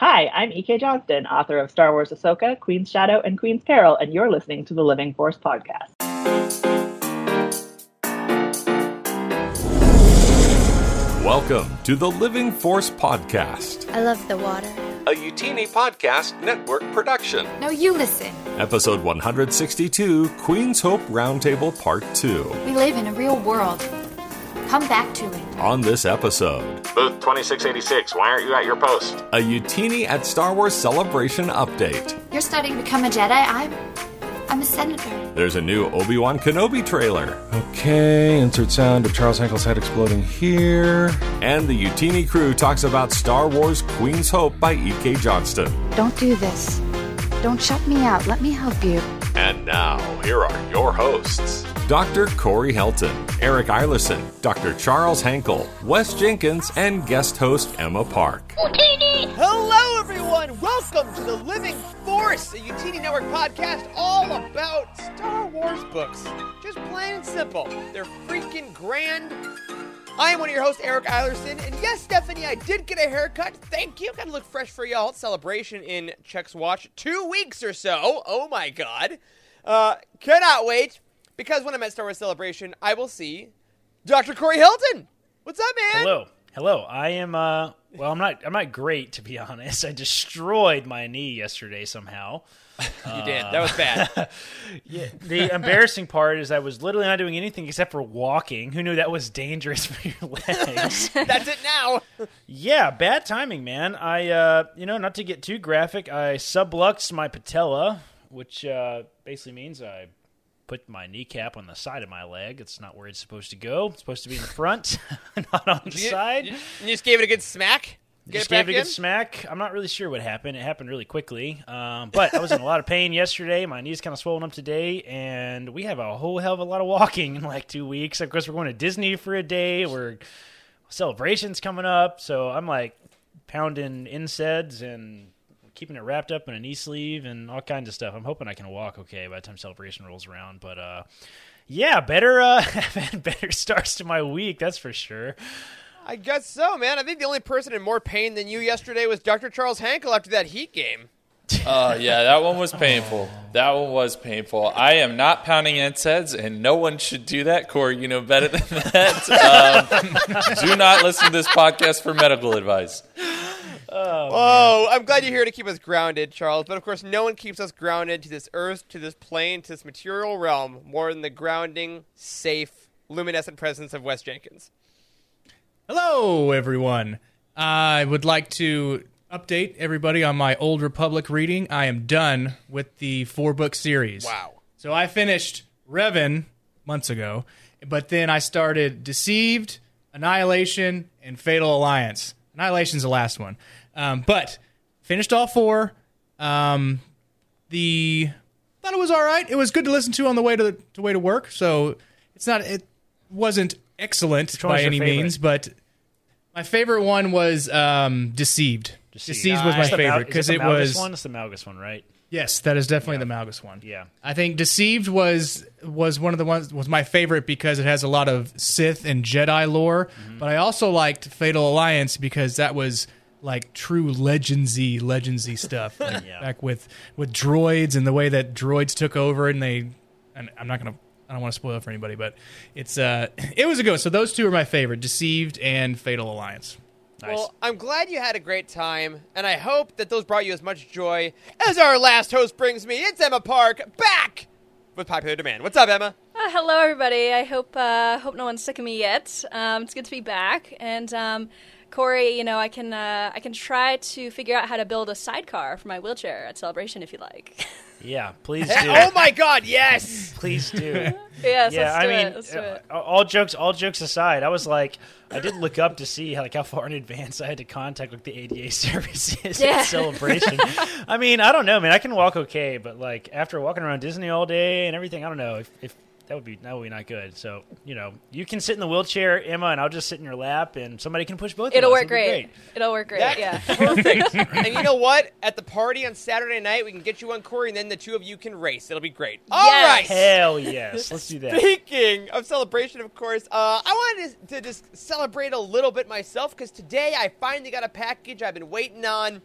Hi, I'm E.K. Johnston, author of Star Wars Ahsoka, Queen's Shadow, and Queen's Peril, and you're listening to the Living Force Podcast. Welcome to the Living Force Podcast. I love the water. A Youtini Podcast Network production. Now you listen. Episode 162, Queen's Hope Roundtable Part 2. We live in a real world. Come back to it. On this episode. Booth 2686, why aren't you at your post? A Youtini at Star Wars Celebration update. You're studying to become a Jedi? I'm a senator. There's a new Obi-Wan Kenobi trailer. Okay, insert sound of Charles Hankel's head exploding here. And the Youtini crew talks about Star Wars Queen's Hope by E.K. Johnston. Don't do this. Don't shut me out. Let me help you. And now, here are your hosts. Dr. Corey Helton, Eric Eilerson, Dr. Charles Hankel, Wes Jenkins, and guest host Emma Park. Youtini! Hello, everyone! Welcome to the Living Force, a Youtini Network podcast all about Star Wars books. Just plain and simple. They're freaking grand. I am one of your hosts, Eric Eilerson, and yes, Stephanie, I did get a haircut. Thank you. Gotta look fresh for y'all. Celebration in Chex Watch 2 weeks or so. Oh, my God. Cannot wait. Because when I'm at Star Wars Celebration, I will see Dr. Corey Helton. What's up, man? Hello. I am, I'm not great, to be honest. I destroyed my knee yesterday somehow. You did. That was bad. Yeah. The embarrassing part is I was literally not doing anything except for walking. Who knew that was dangerous for your legs? That's it now. Yeah, bad timing, man. I, not to get too graphic, I subluxed my patella, which basically means I put my kneecap on the side of my leg. It's not where it's supposed to go. It's supposed to be in the front, not on the side. You just gave it a good smack? Just gave it a good smack. I'm not really sure what happened. It happened really quickly. But I was in a lot of pain yesterday. My knee's kind of swollen up today. And we have a whole hell of a lot of walking in like 2 weeks. Of course, we're going to Disney for a day. Celebration's coming up. So I'm like pounding NSAIDs and keeping it wrapped up in a knee sleeve and all kinds of stuff. I'm hoping I can walk okay by the time Celebration rolls around. But, I've had better starts to my week, that's for sure. I guess so, man. I think the only person in more pain than you yesterday was Dr. Charles Hankel after that Heat game. Yeah, that one was painful. I am not pounding NSAIDs, and no one should do that. Corey, you know better than that. Do not listen to this podcast for medical advice. Oh, I'm glad you're here to keep us grounded, Charles. But, of course, no one keeps us grounded to this earth, to this plane, to this material realm more than the grounding, safe, luminescent presence of Wes Jenkins. Hello, everyone. I would like to update everybody on my Old Republic reading. I am done with the 4-book series. Wow. So I finished Revan months ago, but then I started Deceived, Annihilation, and Fatal Alliance. Annihilation's the last one. But finished all 4. Thought it was all right. It was good to listen to on the way to work. So it wasn't excellent by any means, but my favorite one was Deceived. Deceived was my favorite because it was one. It's the Malgus one, right? Yes, that is definitely the Malgus one. Yeah, I think Deceived was one of the ones was my favorite because it has a lot of Sith and Jedi lore. Mm-hmm. But I also liked Fatal Alliance because that was like true legendsy stuff, like, back with droids and the way that droids took over and they. And I don't want to spoil it for anybody, but it was a good one. So those two are my favorite: Deceived and Fatal Alliance. Nice. Well, I'm glad you had a great time, and I hope that those brought you as much joy as our last host brings me. It's Emma Park, back with Popular Demand. What's up, Emma? Hello, everybody. I hope no one's sick of me yet. It's good to be back. And Corey, I can try to figure out how to build a sidecar for my wheelchair at Celebration if you like. Yeah, please do. Oh my God, yes! Please do. Yes, yeah, let's do it. All jokes aside, I was like, I did look up to see how far in advance I had to contact the ADA services at Celebration. I mean, I don't know, man. I can walk okay, but after walking around Disney all day and everything, I don't know if that would be not good. So you can sit in the wheelchair, Emma, and I'll just sit in your lap, and somebody can push both. It'll of us. Work great. It'll work great. Yeah, perfect. And you know what? At the party on Saturday night, we can get you on Corey, and then the two of you can race. It'll be great. Yes. All right. Hell yes. Let's do that. Speaking of Celebration, of course, I wanted to just celebrate a little bit myself because today I finally got a package I've been waiting on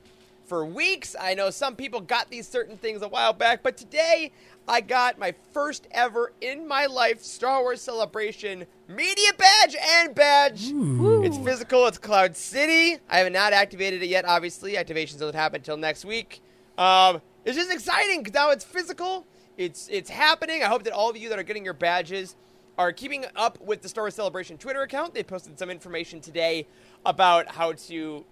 for weeks. I know some people got these certain things a while back, but today I got my first ever in my life Star Wars Celebration media badge and badge. Ooh. It's physical. It's Cloud City. I have not activated it yet, obviously. Activations don't happen until next week. It's just exciting because now it's physical. It's happening. I hope that all of you that are getting your badges are keeping up with the Star Wars Celebration Twitter account. They posted some information today about how to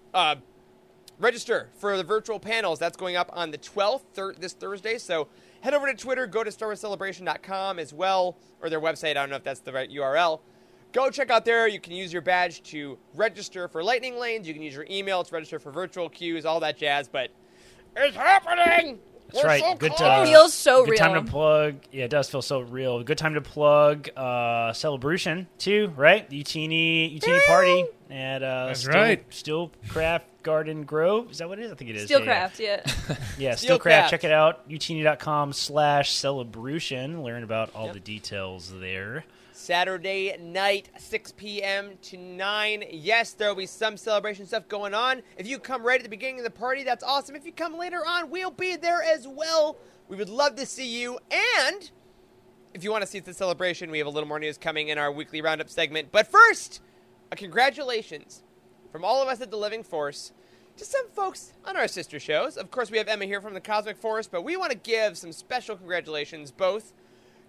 register for the virtual panels. That's going up on the 12th, this Thursday. So head over to Twitter. Go to StarWarsCelebration.com as well, or their website. I don't know if that's the right URL. Go check out there. You can use your badge to register for Lightning Lanes. You can use your email to register for virtual queues, all that jazz. But it's happening! That's right. So good time. It feels so good real. Good time to plug. Yeah, it does feel so real. Good time to plug Celebration too, right? The Utini party at Steelcraft Garden Grove. Is that what it is? I think it is. Steelcraft, yeah. Yeah, Steelcraft. Check it out. Utini.com/celebration. Learn about all the details there. Saturday night, 6 p.m. to 9. Yes, there will be some celebration stuff going on. If you come right at the beginning of the party, that's awesome. If you come later on, we'll be there as well. We would love to see you. And if you want to see the celebration, we have a little more news coming in our weekly roundup segment. But first, a congratulations from all of us at The Living Force to some folks on our sister shows. Of course, we have Emma here from The Cosmic Force, but we want to give some special congratulations both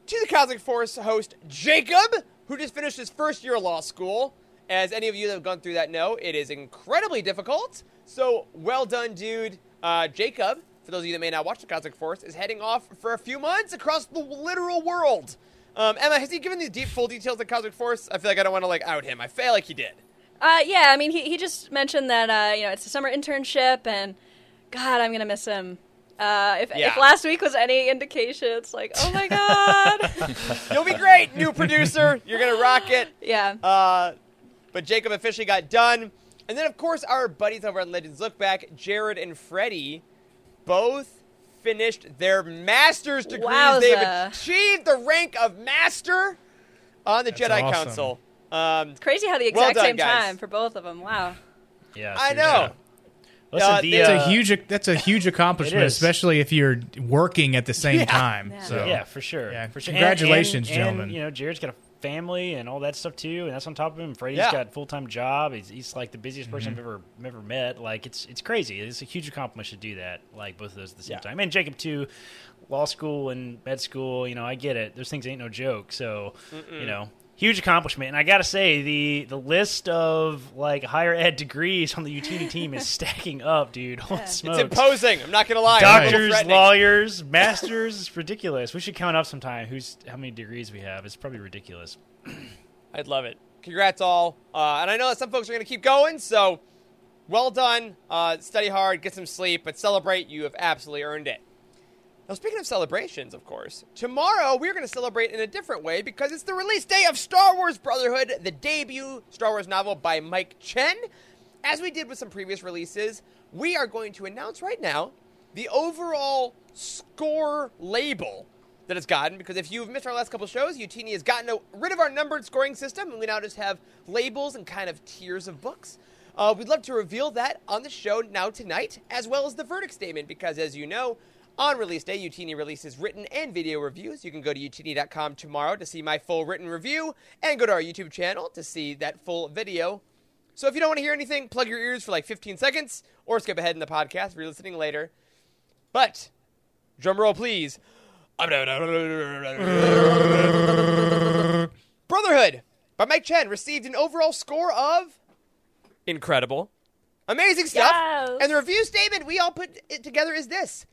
to the Cosmic Force host, Jacob, who just finished his first year of law school. As any of you that have gone through that know, it is incredibly difficult. So, well done, dude. Jacob, for those of you that may not watch the Cosmic Force, is heading off for a few months across the literal world. Emma, has he given the full details of the Cosmic Force? I feel like I don't want to, out him. I feel like he did. Yeah, I mean, he just mentioned that, it's a summer internship, and, God, I'm going to miss him. If last week was any indication, it's like, oh my God. You'll be great, new producer. You're going to rock it. Yeah. But Jacob officially got done. And then, of course, our buddies over on Legends Look Back, Jared and Freddie, both finished their master's degrees. Wowza. They've achieved the rank of master on the Jedi Council. It's crazy how the exact same time for both of them. Wow. Yeah. I know. Yeah. Listen, that's a huge accomplishment, especially if you're working at the same time. Yeah. So. Yeah, for sure. Yeah, for sure. Congratulations, gentlemen. And, Jared's got a family and all that stuff too, and that's on top of him. Freddie's got a full-time job. He's like the busiest person I've ever met. Like it's crazy. It's a huge accomplishment to do that. Like both of those at the same time. And Jacob too, law school and med school. I get it. Those things ain't no joke. So huge accomplishment, and I gotta say the list of higher ed degrees on the Utini team is stacking up, dude. Holy smokes. It's imposing. I'm not gonna lie. Doctors, lawyers, masters. It's ridiculous. We should count up sometime how many degrees we have. It's probably ridiculous. I'd love it. Congrats all, and I know that some folks are gonna keep going. So, well done. Study hard, get some sleep, but celebrate. You have absolutely earned it. Now, speaking of celebrations, of course, tomorrow we're going to celebrate in a different way because it's the release day of Star Wars Brotherhood, the debut Star Wars novel by Mike Chen. As we did with some previous releases, we are going to announce right now the overall score label that it's gotten, because if you've missed our last couple shows, Utini has gotten rid of our numbered scoring system, and we now just have labels and kind of tiers of books. We'd love to reveal that on the show now tonight, as well as the verdict statement, because as you know, on release day, Utini releases written and video reviews. You can go to utini.com tomorrow to see my full written review and go to our YouTube channel to see that full video. So if you don't want to hear anything, plug your ears for 15 seconds or skip ahead in the podcast if you're listening later. But, drum roll please. Brotherhood by Mike Chen received an overall score of incredible. Amazing stuff. Yes. And the review statement we all put it together is this.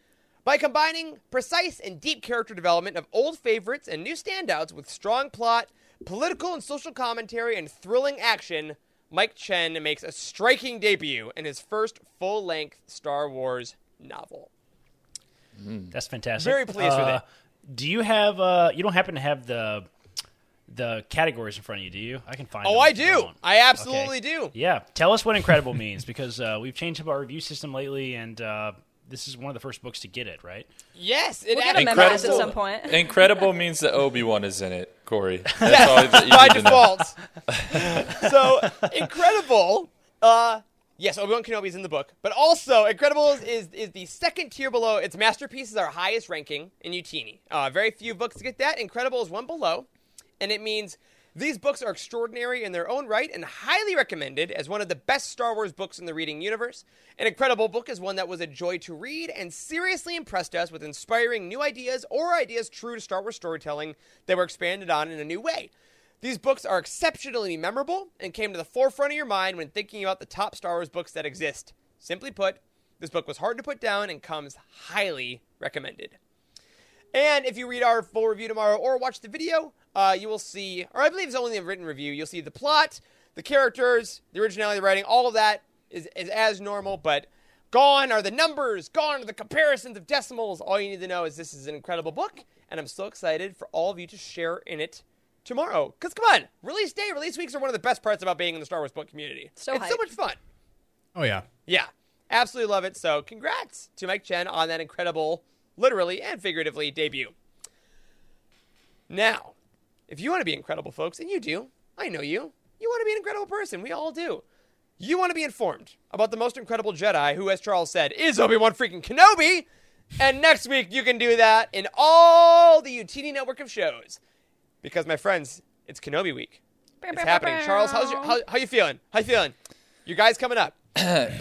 By combining precise and deep character development of old favorites and new standouts with strong plot, political and social commentary, and thrilling action, Mike Chen makes a striking debut in his first full-length Star Wars novel. That's fantastic. Very pleased with it. Do you have you don't happen to have the categories in front of you, do you? I can find them. Oh, I do. I absolutely do. Yeah. Tell us what incredible means, because we've changed up our review system lately, and this is one of the first books to get it, right? Yes, it is. At some point. Incredible means that Obi-Wan is in it, Corey. That's all that you need to know. By default. So, Incredible Yes, Obi-Wan Kenobi is in the book. But also, Incredibles is the second tier below. Its masterpiece is our highest ranking in Youtini. Very few books get that. Incredibles one below. And it means these books are extraordinary in their own right and highly recommended as one of the best Star Wars books in the reading universe. An incredible book is one that was a joy to read and seriously impressed us with inspiring new ideas or ideas true to Star Wars storytelling that were expanded on in a new way. These books are exceptionally memorable and came to the forefront of your mind when thinking about the top Star Wars books that exist. Simply put, this book was hard to put down and comes highly recommended. And if you read our full review tomorrow or watch the video, you will see, or I believe it's only a written review, you'll see the plot, the characters, the originality of the writing, all of that is as normal, but gone are the numbers, gone are the comparisons of decimals. All you need to know is this is an incredible book, and I'm so excited for all of you to share in it tomorrow, because come on, release day, release weeks are one of the best parts about being in the Star Wars book community. It's so much fun. Oh, yeah. Yeah, absolutely love it. So congrats to Mike Chen on that incredible, literally and figuratively, debut. Now, if you want to be incredible, folks, and you do, I know you, you want to be an incredible person. We all do. You want to be informed about the most incredible Jedi who, as Charles said, is Obi-Wan freaking Kenobi. And next week, you can do that in all the Youtini network of shows. Because, my friends, it's Kenobi week. It's happening. Charles, how you feeling? How you feeling? Your guy's coming up.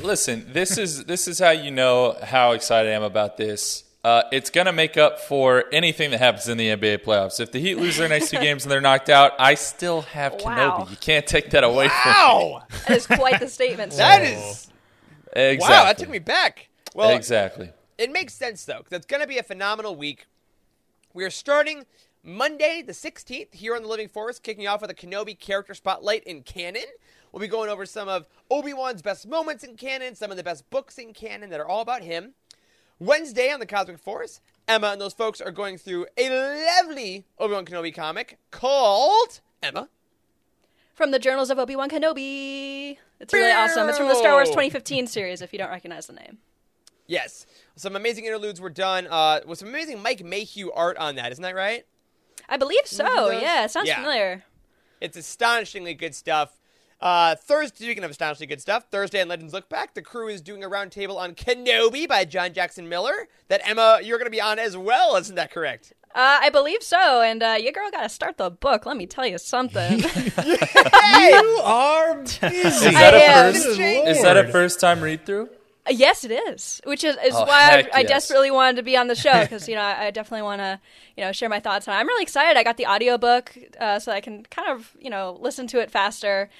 Listen, this is how you know how excited I am about this. It's going to make up for anything that happens in the NBA playoffs. If the Heat lose their next two games and they're knocked out, I still have Kenobi. You can't take that away from me. That is quite the statement. That is – exactly. Wow, that took me back. Well, exactly. It makes sense, though, because it's going to be a phenomenal week. We are starting – Monday, the 16th, here on The Living Forest, kicking off with a Kenobi character spotlight in canon. We'll be going over some of Obi-Wan's best moments in canon, some of the best books in canon that are all about him. Wednesday on The Cosmic Forest, Emma and those folks are going through a lovely Obi-Wan Kenobi comic called, Emma, From the Journals of Obi-Wan Kenobi. It's really awesome. It's from the Star Wars 2015 series, if you don't recognize the name. Yes. Some amazing interludes were done with some amazing Mike Mayhew art on that. Isn't that right? I believe so, yeah. It sounds familiar. It's astonishingly good stuff. Thursday, speaking of astonishingly good stuff, Thursday on Legends Look Back, the crew is doing a roundtable on Kenobi by John Jackson Miller that, Emma, you're going to be on as well. Isn't that correct? I believe so, and your girl got to start the book. Let me tell you something. You are busy. Is that a first-time read-through? Yes, it is, which is why I desperately wanted to be on the show because, I definitely want to, share my thoughts on it. I'm really excited. I got the audiobook so I can kind of, listen to it faster.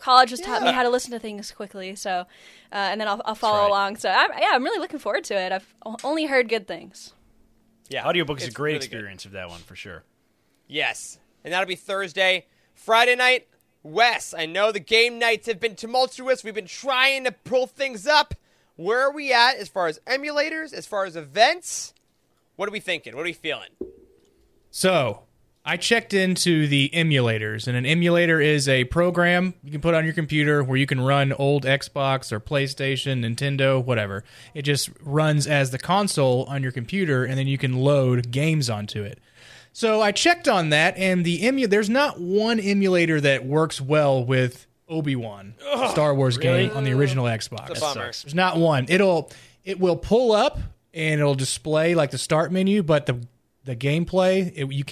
College has taught me how to listen to things quickly. So, and then I'll follow along. So, I'm really looking forward to it. I've only heard good things. Yeah, audiobook is a great experience of that one for sure. Yes, and that'll be Thursday. Friday night, Wes, I know the game nights have been tumultuous. We've been trying to pull things up. Where are we at as far as emulators, as far as events? What are we thinking? What are we feeling? So, I checked into the emulators, and an emulator is a program you can put on your computer where you can run old Xbox or PlayStation, Nintendo, whatever. It just runs as the console on your computer, and then you can load games onto it. So, I checked on that, and there's not one emulator that works well with Obi-Wan Star Wars game on the original Xbox. That sucks. There's not one. It will pull up and it'll display like the start menu, but the gameplay you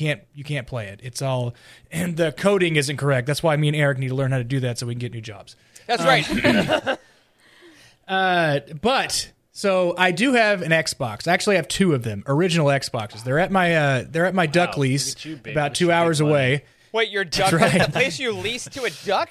can't play it. It's all, and the coding isn't correct. That's why me and Eric need to learn how to do that so we can get new jobs. That's right. But so I do have an Xbox. I actually have two of them, original Xboxes. They're at my duck lease, about 2 hours away. Wait, your duck? That's right. The place you leased to a duck?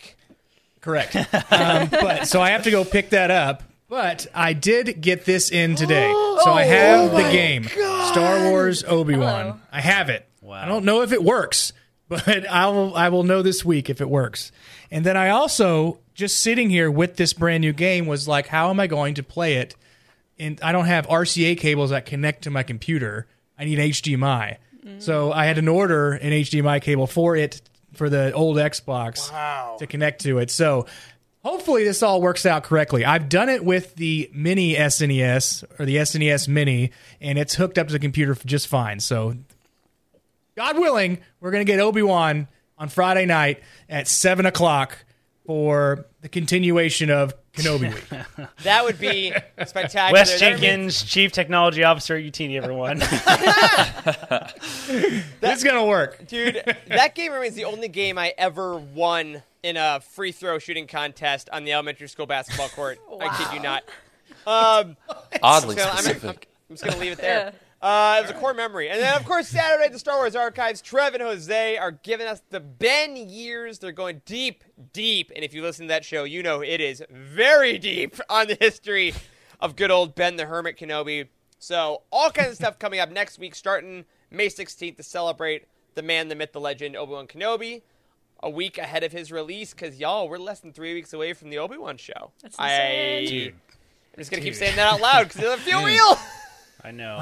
Correct. But so I have to go pick that up. But I did get this in today. So I have the game, God. Star Wars Obi-Wan. Hello. I have it. Wow. I don't know if it works, but I will know this week if it works. And then I also, just sitting here with this brand new game, was like, how am I going to play it? And I don't have RCA cables that connect to my computer. I need HDMI. Mm-hmm. So I had to order an HDMI cable for it, for the old Xbox to connect to it. So hopefully this all works out correctly. I've done it with the mini SNES or the SNES mini, and it's hooked up to the computer just fine. So God willing, we're going to get Obi-Wan on Friday night at 7 o'clock for the continuation of Kenobi Week. That would be spectacular. Wes Jenkins, Chief Technology Officer at Utini, everyone. That's going to work. Dude, that game remains the only game I ever won in a free throw shooting contest on the elementary school basketball court. Wow. I kid you not. Oddly specific. I'm just going to leave it there. Yeah. It was a core memory. And then, of course, Saturday at the Star Wars Archives, Trev and Jose are giving us the Ben years. They're going deep, deep. And if you listen to that show, you know it is very deep on the history of good old Ben the Hermit Kenobi. So all kinds of stuff coming up next week, starting May 16th to celebrate the man, the myth, the legend, Obi-Wan Kenobi, a week ahead of his release because, y'all, we're less than 3 weeks away from the Obi-Wan show. That's insane. I'm just going to keep saying that out loud because it doesn't feel real. I know.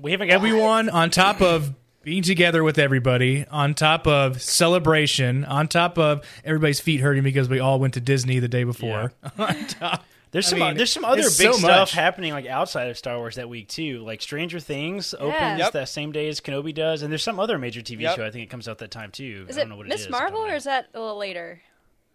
We haven't got Obi-Wan on top of being together with everybody, on top of celebration, on top of everybody's feet hurting because we all went to Disney the day before. Yeah. On top. There's some other big stuff happening like outside of Star Wars that week too. Like Stranger Things opens that same day as Kenobi does, and there's some other major TV show I think it comes out that time too. Is I don't know what Ms. it is. Miss Marvel or is that a little later?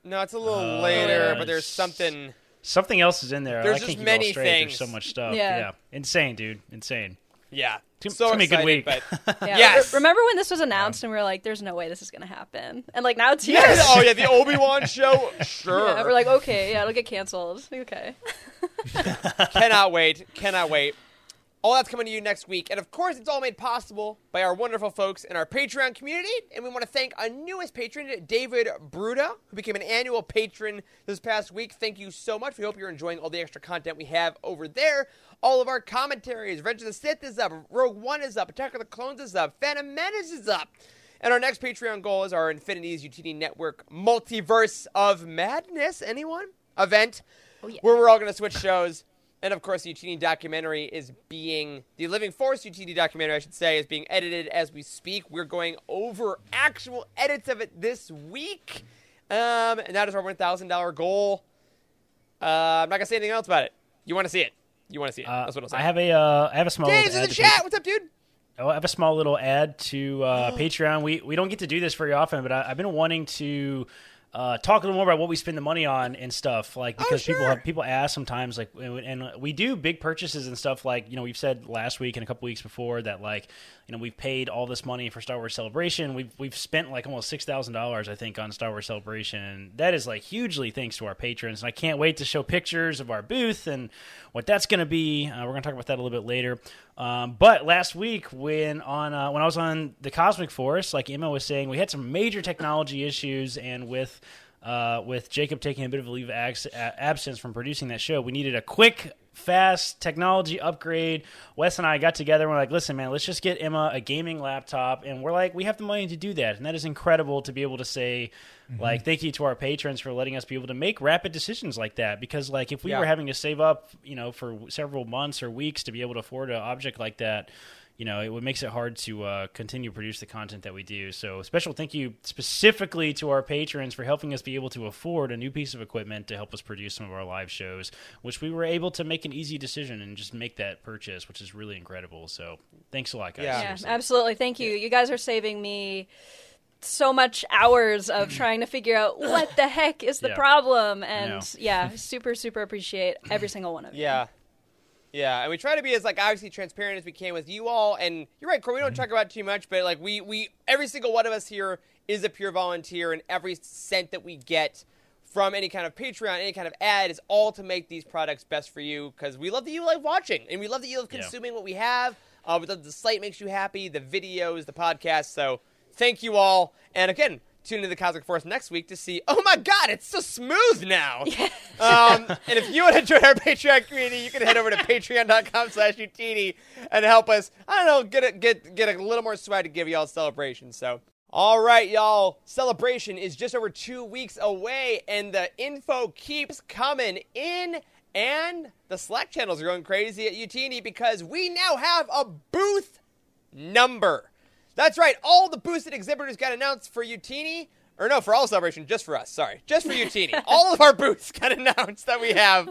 No, it's a little later, but there's something. Something else is in there. There's just many things. There's so much stuff. Yeah. Insane, dude. Insane. Yeah. It's going to be a good week. But... yeah. Yes. Remember when this was announced and we were like, there's no way this is going to happen. And like now it's here. Yes. Oh, yeah. The Obi-Wan show. Sure. Yeah, we're like, okay. Yeah, it'll get canceled. Okay. Cannot wait. All that's coming to you next week. And, of course, it's all made possible by our wonderful folks in our Patreon community. And we want to thank our newest patron, David Bruda, who became an annual patron this past week. Thank you so much. We hope you're enjoying all the extra content we have over there. All of our commentaries. Revenge of the Sith is up. Rogue One is up. Attack of the Clones is up. Phantom Menace is up. And our next Patreon goal is our Infinity's UTD Network Multiverse of Madness. Anyone? Event. Oh, yeah. Where we're all going to switch shows. And, of course, the Utini documentary is being – the Living Force Utini documentary, I should say, is being edited as we speak. We're going over actual edits of it this week. And that is our $1,000 goal. I'm not going to say anything else about it. You want to see it. That's what I'll say. I have a small – James in the chat. What's up, dude? I have a small little ad to Patreon. We don't get to do this very often, but I've been wanting to – talk a little more about what we spend the money on and stuff, like, because people ask sometimes, like, and we do big purchases and stuff, like, you know, we've said last week and a couple weeks before that, like, you know, we've paid all this money for Star Wars Celebration. We've spent like almost $6,000, I think, on Star Wars Celebration, and that is like hugely thanks to our patrons. And I can't wait to show pictures of our booth and what that's going to be. We're going to talk about that a little bit later. But last week when I was on the Cosmic Force, like Emma was saying, we had some major technology issues, and with Jacob taking a bit of a leave of absence from producing that show, we needed a quick, fast technology upgrade. Wes and I got together and we're like, listen, man, let's just get Emma a gaming laptop. And we're like, we have the money to do that. And that is incredible to be able to say, like, thank you to our patrons for letting us be able to make rapid decisions like that. Because, like, if we were having to save up, you know, for several months or weeks to be able to afford an object like that, you know, it makes it hard to continue to produce the content that we do. So special thank you specifically to our patrons for helping us be able to afford a new piece of equipment to help us produce some of our live shows, which we were able to make an easy decision and just make that purchase, which is really incredible. So thanks a lot, guys. Yeah, absolutely. Thank you. You guys are saving me so much hours of trying to figure out what the heck is the problem. And super, super appreciate every single one of you. Yeah. Yeah, and we try to be as, like, obviously transparent as we can with you all. And you're right, Corey, we don't talk about it too much, but, like, we every single one of us here is a pure volunteer, and every cent that we get from any kind of Patreon, any kind of ad, is all to make these products best for you, because we love that you like watching, and we love that you love consuming what we have. We love that the site makes you happy, the videos, the podcasts. So thank you all. And, again, tune into the Cosmic Force next week to see, oh my God, it's so smooth now. Yeah. And if you want to join our Patreon community, you can head over to patreon.com/Utini and help us, I don't know, get a little more swag to give y'all celebration. So, all right, y'all, celebration is just over 2 weeks away, and the info keeps coming in, and the Slack channels are going crazy at Utini because we now have a booth number. That's right. All the boosted exhibitors got announced for Utini. Or no, for all Celebration, just for us. Sorry. Just for Utini. All of our booths got announced that we have.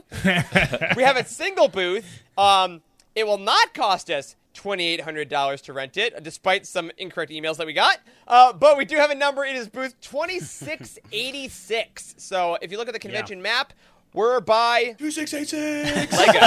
We have a single booth. It will not cost us $2,800 to rent it, despite some incorrect emails that we got. But we do have a number. It is booth 2686. So if you look at the convention map, we're by 2686. Lego.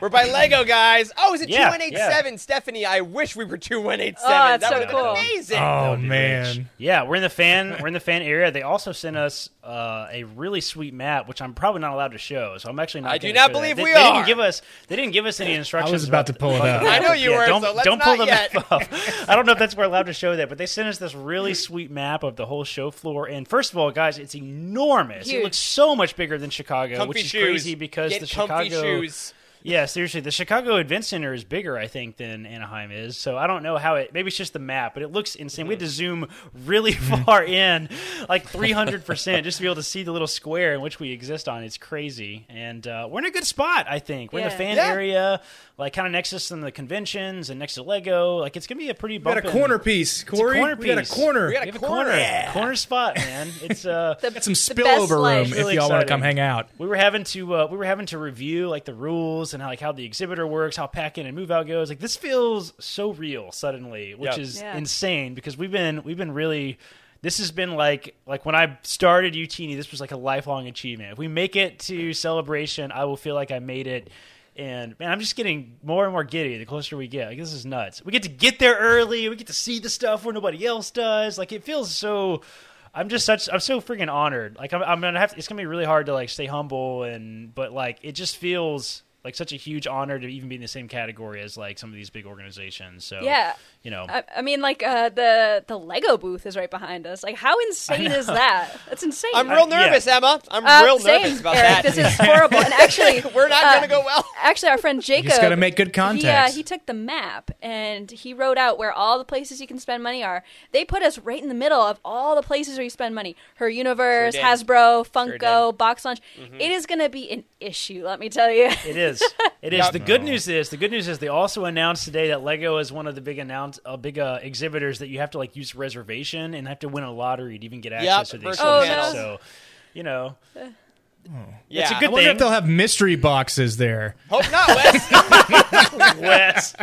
We're by Lego, guys. Oh, is it 2187, Stephanie? I wish we were 2187. Oh, that's so cool. Amazing. Oh man. Rich. Yeah, we're in the fan area. They also sent us a really sweet map, which I'm probably not allowed to show. So I'm actually not. I do not believe that. They didn't give us. They didn't give us any instructions. I was about to pull it up. I know you were. Don't, so let's don't pull the map up. I don't know if that's we're allowed to show that, but they sent us this really sweet map of the whole show floor. And first of all, guys, it's enormous. Huge. It looks so much bigger than Chicago, comfy which is shoes. Crazy because get the comfy Chicago shoes. Yeah, seriously, the Chicago Event Center is bigger, I think, than Anaheim is. So I don't know how it. Maybe it's just the map, but it looks insane. We had to zoom really far in, like 300%, just to be able to see the little square in which we exist on. It's crazy, and we're in a good spot, I think. We're in the fan area, like kind of next to some of the conventions and next to Lego. Like it's gonna be a pretty. We got a corner piece, Corey. We got a corner. Yeah. Corner spot, man. It's got some spillover room if y'all want to come hang out. We were having to review like the rules. And how the exhibitor works, how pack in and move out goes. Like this feels so real suddenly, which is insane because we've been really. This has been like when I started UTini, this was like a lifelong achievement. If we make it to Celebration, I will feel like I made it. And man, I'm just getting more and more giddy the closer we get. Like this is nuts. We get to get there early. We get to see the stuff where nobody else does. Like it feels so. I'm so freaking honored. Like I'm gonna have. It's gonna be really hard to like stay humble but like it just feels. Like such a huge honor to even be in the same category as like some of these big organizations. So I mean, like the Lego booth is right behind us. Like, how insane is that? That's insane. I'm real nervous, Emma. I'm real nervous about that. This is horrible. And actually, we're not going to go well. Actually, our friend Jacob, he's got to make good contacts. Yeah, he took the map and he wrote out where all the places you can spend money are. They put us right in the middle of all the places where you spend money. Her Universe, sure Hasbro, Funko, sure Box Lunch. Mm-hmm. It is going to be an issue. Let me tell you, it is. It is. The good news is they also announced today that Lego is one of the big exhibitors that you have to like use reservation and have to win a lottery to even get access to the exhibit. So, it's a good thing. I wonder if they'll have mystery boxes there. Hope not, Wes.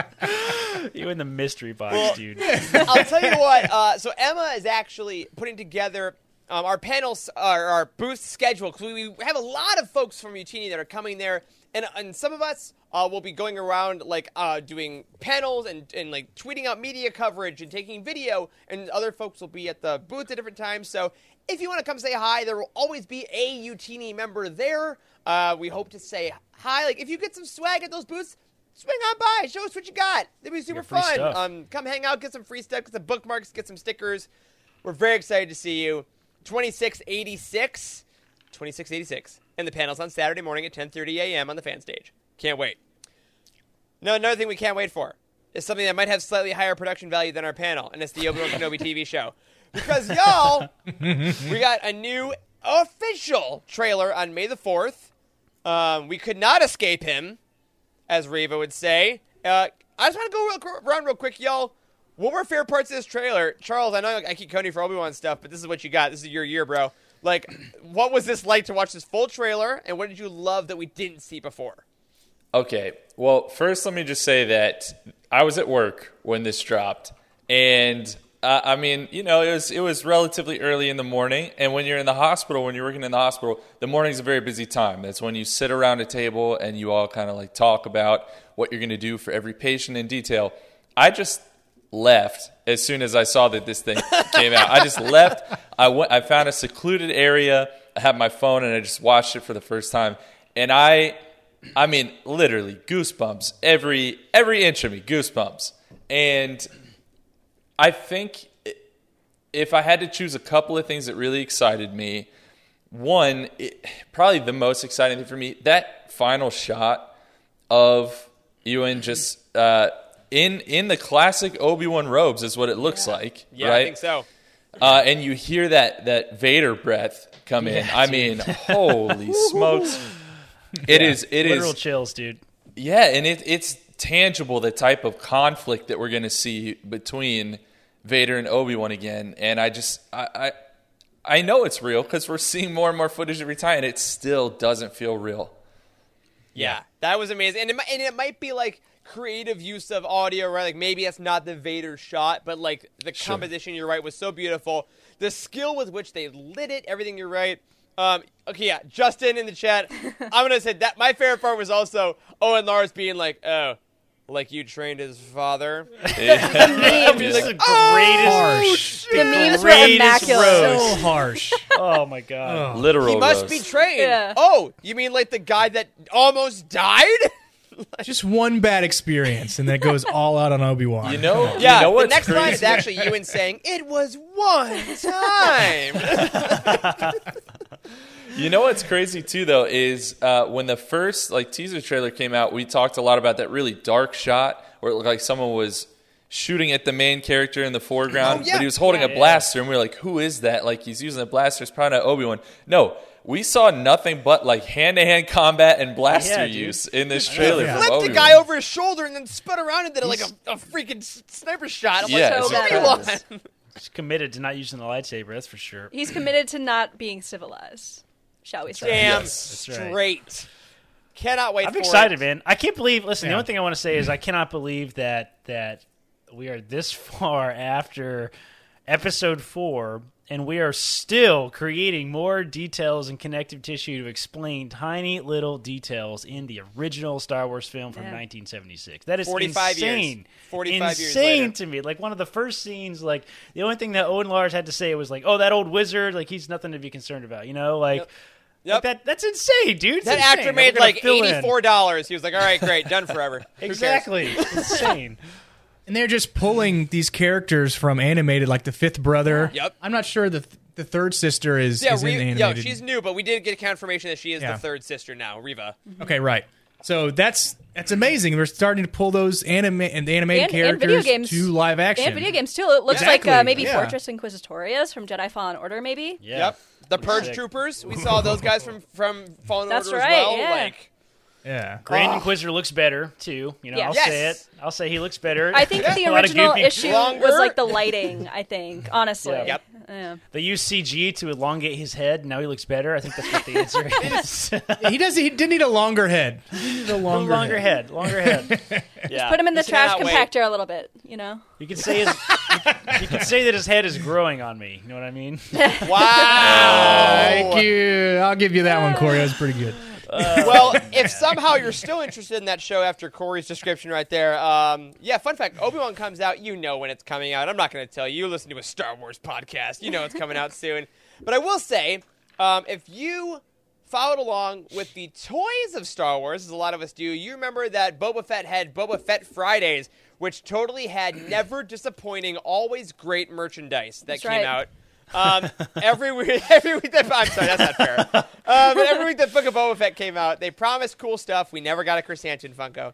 You in the mystery box, dude. I'll tell you what. So Emma is actually putting together. Our panels, our booth schedule, because we have a lot of folks from UTini that are coming there, and some of us will be going around like doing panels and like tweeting out media coverage and taking video, and other folks will be at the booth at different times. So if you want to come say hi, there will always be a UTini member there. We hope to say hi. Like if you get some swag at those booths, swing on by, show us what you got. It'd be super fun. Come hang out, get some free stuff, get some bookmarks, get some stickers. We're very excited to see you. 2686, and the panel's on Saturday morning at 10:30 a.m. on the fan stage. Can't wait. No, another thing we can't wait for is something that might have slightly higher production value than our panel, and it's the Obi-Wan Kenobi TV show. Because, y'all, we got a new official trailer on May the 4th. We could not escape him, as Reva would say. I just want to go around real quick, y'all. What were favorite parts of this trailer? Charles, I know I keep coding for Obi-Wan stuff, but this is what you got. This is your year, bro. Like, what was this like to watch this full trailer, and what did you love that we didn't see before? Okay. Well, first let me just say that I was at work when this dropped, and I mean, it was relatively early in the morning, and when you're in the hospital, when you're working in the hospital, the morning's a very busy time. That's when you sit around a table and you all kind of like talk about what you're going to do for every patient in detail. I just left as soon as I saw that this thing came out. I just left. I found a secluded area. I had my phone and I just watched it for the first time. And I mean, literally goosebumps every inch of me, goosebumps. And I think if I had to choose a couple of things that really excited me, one, probably the most exciting thing for me, that final shot of Ewan just in the classic Obi-Wan robes is what it looks like, right? I think so. And you hear that Vader breath come in. I mean, holy smokes. It is literal chills, dude. Yeah, and it's tangible, the type of conflict that we're going to see between Vader and Obi-Wan again. And I know it's real because we're seeing more and more footage every time, and it still doesn't feel real. Yeah, that was amazing. And it might be like creative use of audio, right? Like maybe that's not the Vader shot, but like the composition, you're right, was so beautiful. The skill with which they lit it, everything, you're right. Okay, yeah, Justin in the chat. I'm gonna say that my favorite part was also Owen Lars being like, "Oh, like you trained his father." Yeah. The memes, like, the harsh. The memes were immaculate. So harsh. Oh my god. Oh. Literal. He must be trained. Yeah. Oh, you mean like the guy that almost died? Just one bad experience, and that goes all out on Obi-Wan. You know, yeah. You know what's the next line is actually Ewan saying, "It was one time." You know what's crazy too, though, is when the first like teaser trailer came out, we talked a lot about that really dark shot where it looked like someone was shooting at the main character in the foreground, but he was holding a blaster, and we were like, "Who is that? Like he's using a blaster. It's probably not Obi-Wan." No. We saw nothing but like hand-to-hand combat and blaster use in this trailer. He flipped the guy over his shoulder and then spun around and did like a freaking sniper shot. I'm like, he's committed to not using the lightsaber, that's for sure. He's committed to not being civilized, shall we say. Damn straight. Cannot wait for it. I'm excited, man. I can't believe, listen, the only thing I want to say is I cannot believe that we are this far after Episode 4, and we are still creating more details and connective tissue to explain tiny little details in the original Star Wars film from 1976. That is 45 insane. Years. 45 years later. Insane to me. Like, one of the first scenes, like, the only thing that Owen Lars had to say was, like, "Oh, that old wizard, like, he's nothing to be concerned about," you know? Like, like that's insane, dude. It's insane. Actor made, like, $84. He was like, "All right, great, done forever." Exactly. Insane. And they're just pulling these characters from animated, like the fifth brother. Yep. I'm not sure the third sister is in animated. Yeah, she's new, but we did get confirmation that she is the third sister now, Reva. Okay, right. So that's amazing. They're starting to pull those animated characters and to live action. And video games, too. It looks like maybe Fortress Inquisitorias from Jedi Fallen Order, maybe. Yeah. Yep. The Purge Troopers. We saw those guys from Fallen Order as well. Yeah. Like, yeah, Grand Inquisitor looks better too. You know, say it. I'll say he looks better. I think the original issue was like the lighting. I think honestly, they used CG to elongate his head. Now he looks better. I think that's what the answer is. He did need a longer head. He needed a longer head. Yeah. Just put him in the trash compactor a little bit. You know, you can say that his head is growing on me. You know what I mean? Wow. Thank you. I'll give you that one, Corey. That was pretty good. Well, if somehow you're still interested in that show after Corey's description right there, fun fact, Obi-Wan comes out. You know when it's coming out. I'm not going to tell you. You listen to a Star Wars podcast. You know it's coming out soon. But I will say, if you followed along with the toys of Star Wars, as a lot of us do, you remember that Boba Fett had Boba Fett Fridays, which totally had never disappointing, always great merchandise that came out. Every week that I'm sorry, that's not fair. But every week that Book of Boba Fett came out, they promised cool stuff. We never got a Chris Hansen Funko,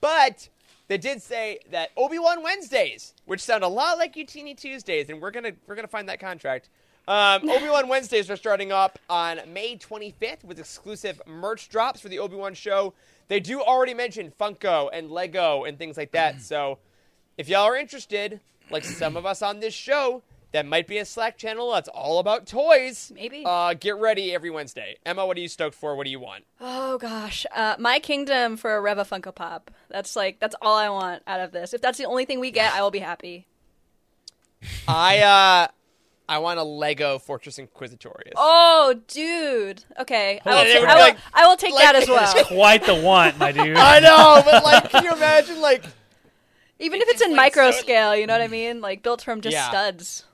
but they did say that Obi-Wan Wednesdays, which sound a lot like Utini Tuesdays, and we're gonna find that contract. Obi-Wan Wednesdays are starting up on May 25th with exclusive merch drops for the Obi-Wan show. They do already mention Funko and Lego and things like that. So if y'all are interested, like some of us on this show. That might be a Slack channel that's all about toys. Maybe. Get ready every Wednesday. Emma, what are you stoked for? What do you want? Oh, gosh. My kingdom for a Reva Funko Pop. That's all I want out of this. If that's the only thing we get, I will be happy. I want a Lego Fortress Inquisitorius. Oh, dude. Okay. I will take that as well. That's quite the want, my dude. I know, but like, can you imagine, like... Even if it's in micro scale, you know what I mean? Like, built from just studs.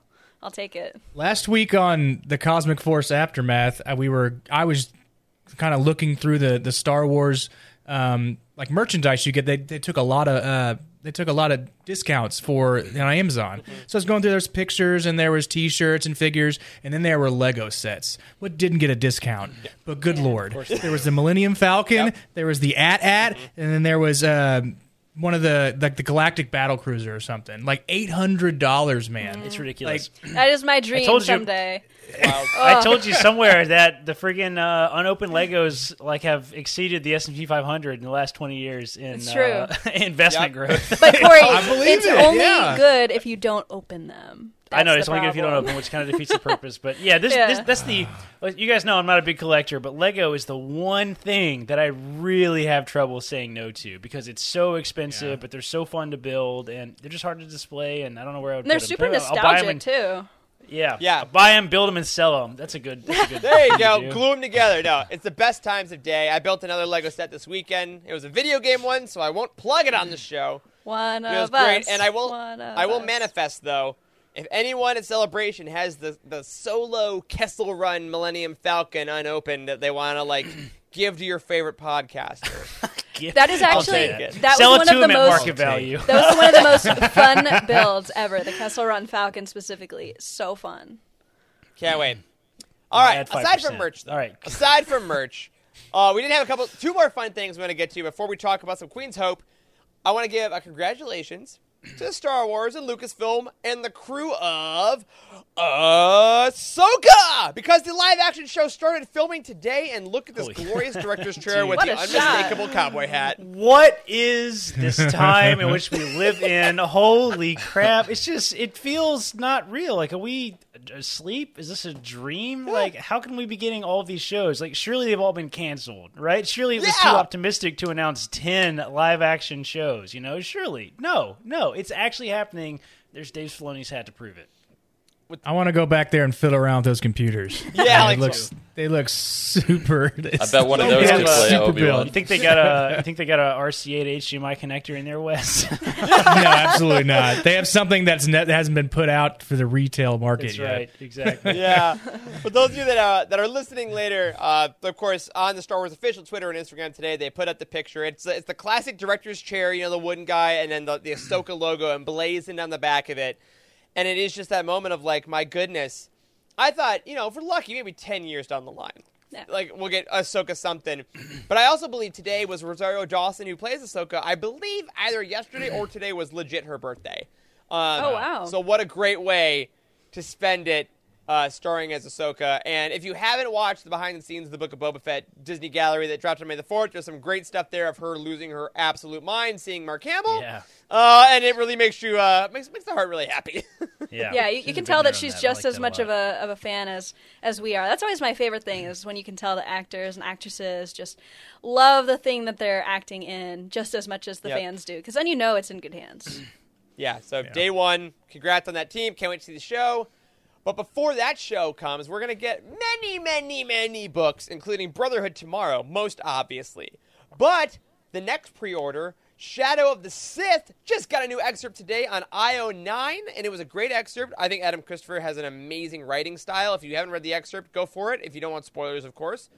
I'll take it. Last week on the Cosmic Force Aftermath, I was kind of looking through the Star Wars like merchandise you get. They took a lot of discounts on Amazon. Mm-hmm. So I was going through those pictures, and there was T-shirts and figures, and then there were Lego sets. What didn't get a discount? Yeah. But good lord, there was the Millennium Falcon, there was the AT-AT, and then there was. One of the like the Galactic Battle Cruiser or something, like $800, man. It's ridiculous. Like, that is my dream someday. Wow. I told you somewhere that the friggin' unopened Legos like have exceeded the S&P 500 in the last 20 years in investment growth. But Corey, it's only good if you don't open them. I know it's only good if you don't open, which kind of defeats the purpose. But yeah, this you guys know I'm not a big collector, but Lego is the one thing that I really have trouble saying no to because it's so expensive, but they're so fun to build and they're just hard to display. And I don't know where I would. And they're super nostalgic too. Yeah. I'll buy them, build them, and sell them. That's a good there you go. Glue them together. No, it's the best times of day. I built another Lego set this weekend. It was a video game one, so I won't plug it on the show. One of us. Great. And I will manifest, though, if anyone at Celebration has the solo Kessel Run Millennium Falcon unopened that they want to, like, give to your favorite podcaster. That is actually that was one of the most fun builds ever. The Kessel Run Falcon specifically, so fun. Can't wait. All right, aside from merch, we did have two more fun things we want to get to before we talk about some Queen's Hope. I want to give a congratulations to Star Wars and Lucasfilm and the crew of Ahsoka! Because the live-action show started filming today, and look at this glorious director's chair with the unmistakable cowboy hat. What is this time in which we live in? Holy crap. It's just, it feels not real. Like, are we asleep? Is this a dream? Yeah. Like, how can we be getting all of these shows? Like, surely they've all been canceled, right? Surely it was too optimistic to announce 10 live-action shows, you know? Surely. No. It's actually happening. There's Dave Filoni's hat to prove it. I want to go back there and fiddle around with those computers. Yeah, they look super. I bet one of those could play Obi-Wan. You think they got a RCA to HDMI connector in there, Wes? No, absolutely not. They have something that hasn't been put out for the retail market yet. That's right, exactly. Yeah. For those of you that are listening later, of course, on the Star Wars official Twitter and Instagram today, they put up the picture. It's the classic director's chair, you know, the wooden guy, and then the Ahsoka logo emblazoned on the back of it. And it is just that moment of, like, my goodness. I thought, you know, if we're lucky, maybe 10 years down the line. Yeah. Like, we'll get Ahsoka something. But I also believe today was Rosario Dawson, who plays Ahsoka. I believe either yesterday or today was legit her birthday. Oh, wow. So what a great way to spend it starring as Ahsoka. And if you haven't watched the behind the scenes of the Book of Boba Fett Disney Gallery that dropped on May the 4th, there's some great stuff there of her losing her absolute mind, seeing Mark Hamill. Yeah. And it really makes you makes the heart really happy. Yeah. You can tell that she's just as much of a fan as we are. That's always my favorite thing is when you can tell the actors and actresses just love the thing that they're acting in just as much as the fans do, because then you know it's in good hands. Day one, congrats on that team. Can't wait to see the show. But before that show comes, we're going to get many, many, many books, including Brotherhood Tomorrow, most obviously. But the next pre-order, Shadow of the Sith, just got a new excerpt today on IO9, and it was a great excerpt. I think Adam Christopher has an amazing writing style. If you haven't read the excerpt, go for it. If you don't want spoilers, of course.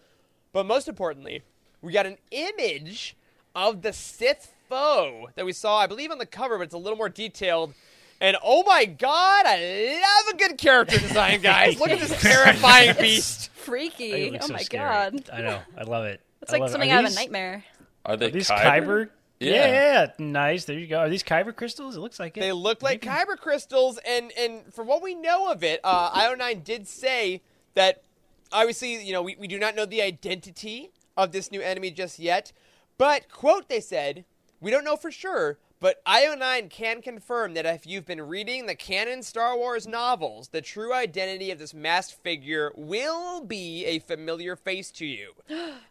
But most importantly, we got an image of the Sith foe that we saw, I believe, on the cover, but it's a little more detailed. And oh my god, I love a good character design, guys. Look at this terrifying beast. It's freaky. Oh, my god. I know. I love it. It's like something out of a nightmare. Are these Kyber? Yeah. Nice. There you go. Are these Kyber crystals? It looks like it. They look like Kyber crystals. And from what we know of it, IO9 did say that, obviously, you know, we do not know the identity of this new enemy just yet. But, quote, they said, we don't know for sure. But IO9 can confirm that if you've been reading the canon Star Wars novels, the true identity of this masked figure will be a familiar face to you.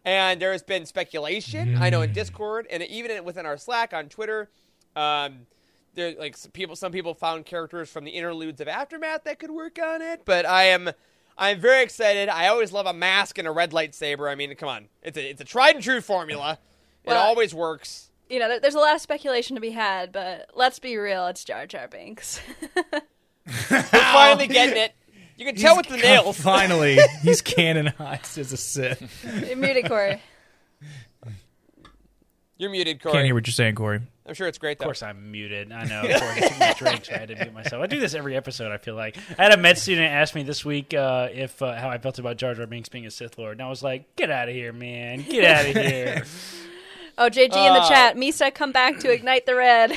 And there has been speculation, I know, in Discord, and even within our Slack on Twitter, some people found characters from the interludes of Aftermath that could work on it. But I'm very excited. I always love a mask and a red lightsaber. I mean, come on. It's a tried and true formula. Well, it always works. You know, there's a lot of speculation to be had, but let's be real, it's Jar Jar Binks. We're finally getting it. You can tell with the nails. Finally, he's canonized as a Sith. You're muted, Corey. You're muted, Corey. Can't hear what you're saying, Corey. I'm sure it's great, though. Of course I'm muted. I know. Of course, I took my drinks, I had to mute myself. I do this every episode, I feel like. I had a med student ask me this week if how I felt about Jar Jar Binks being a Sith Lord, and I was like, get out of here, man. Get out of here. Oh, JG in the chat. Misa, come back to ignite the red.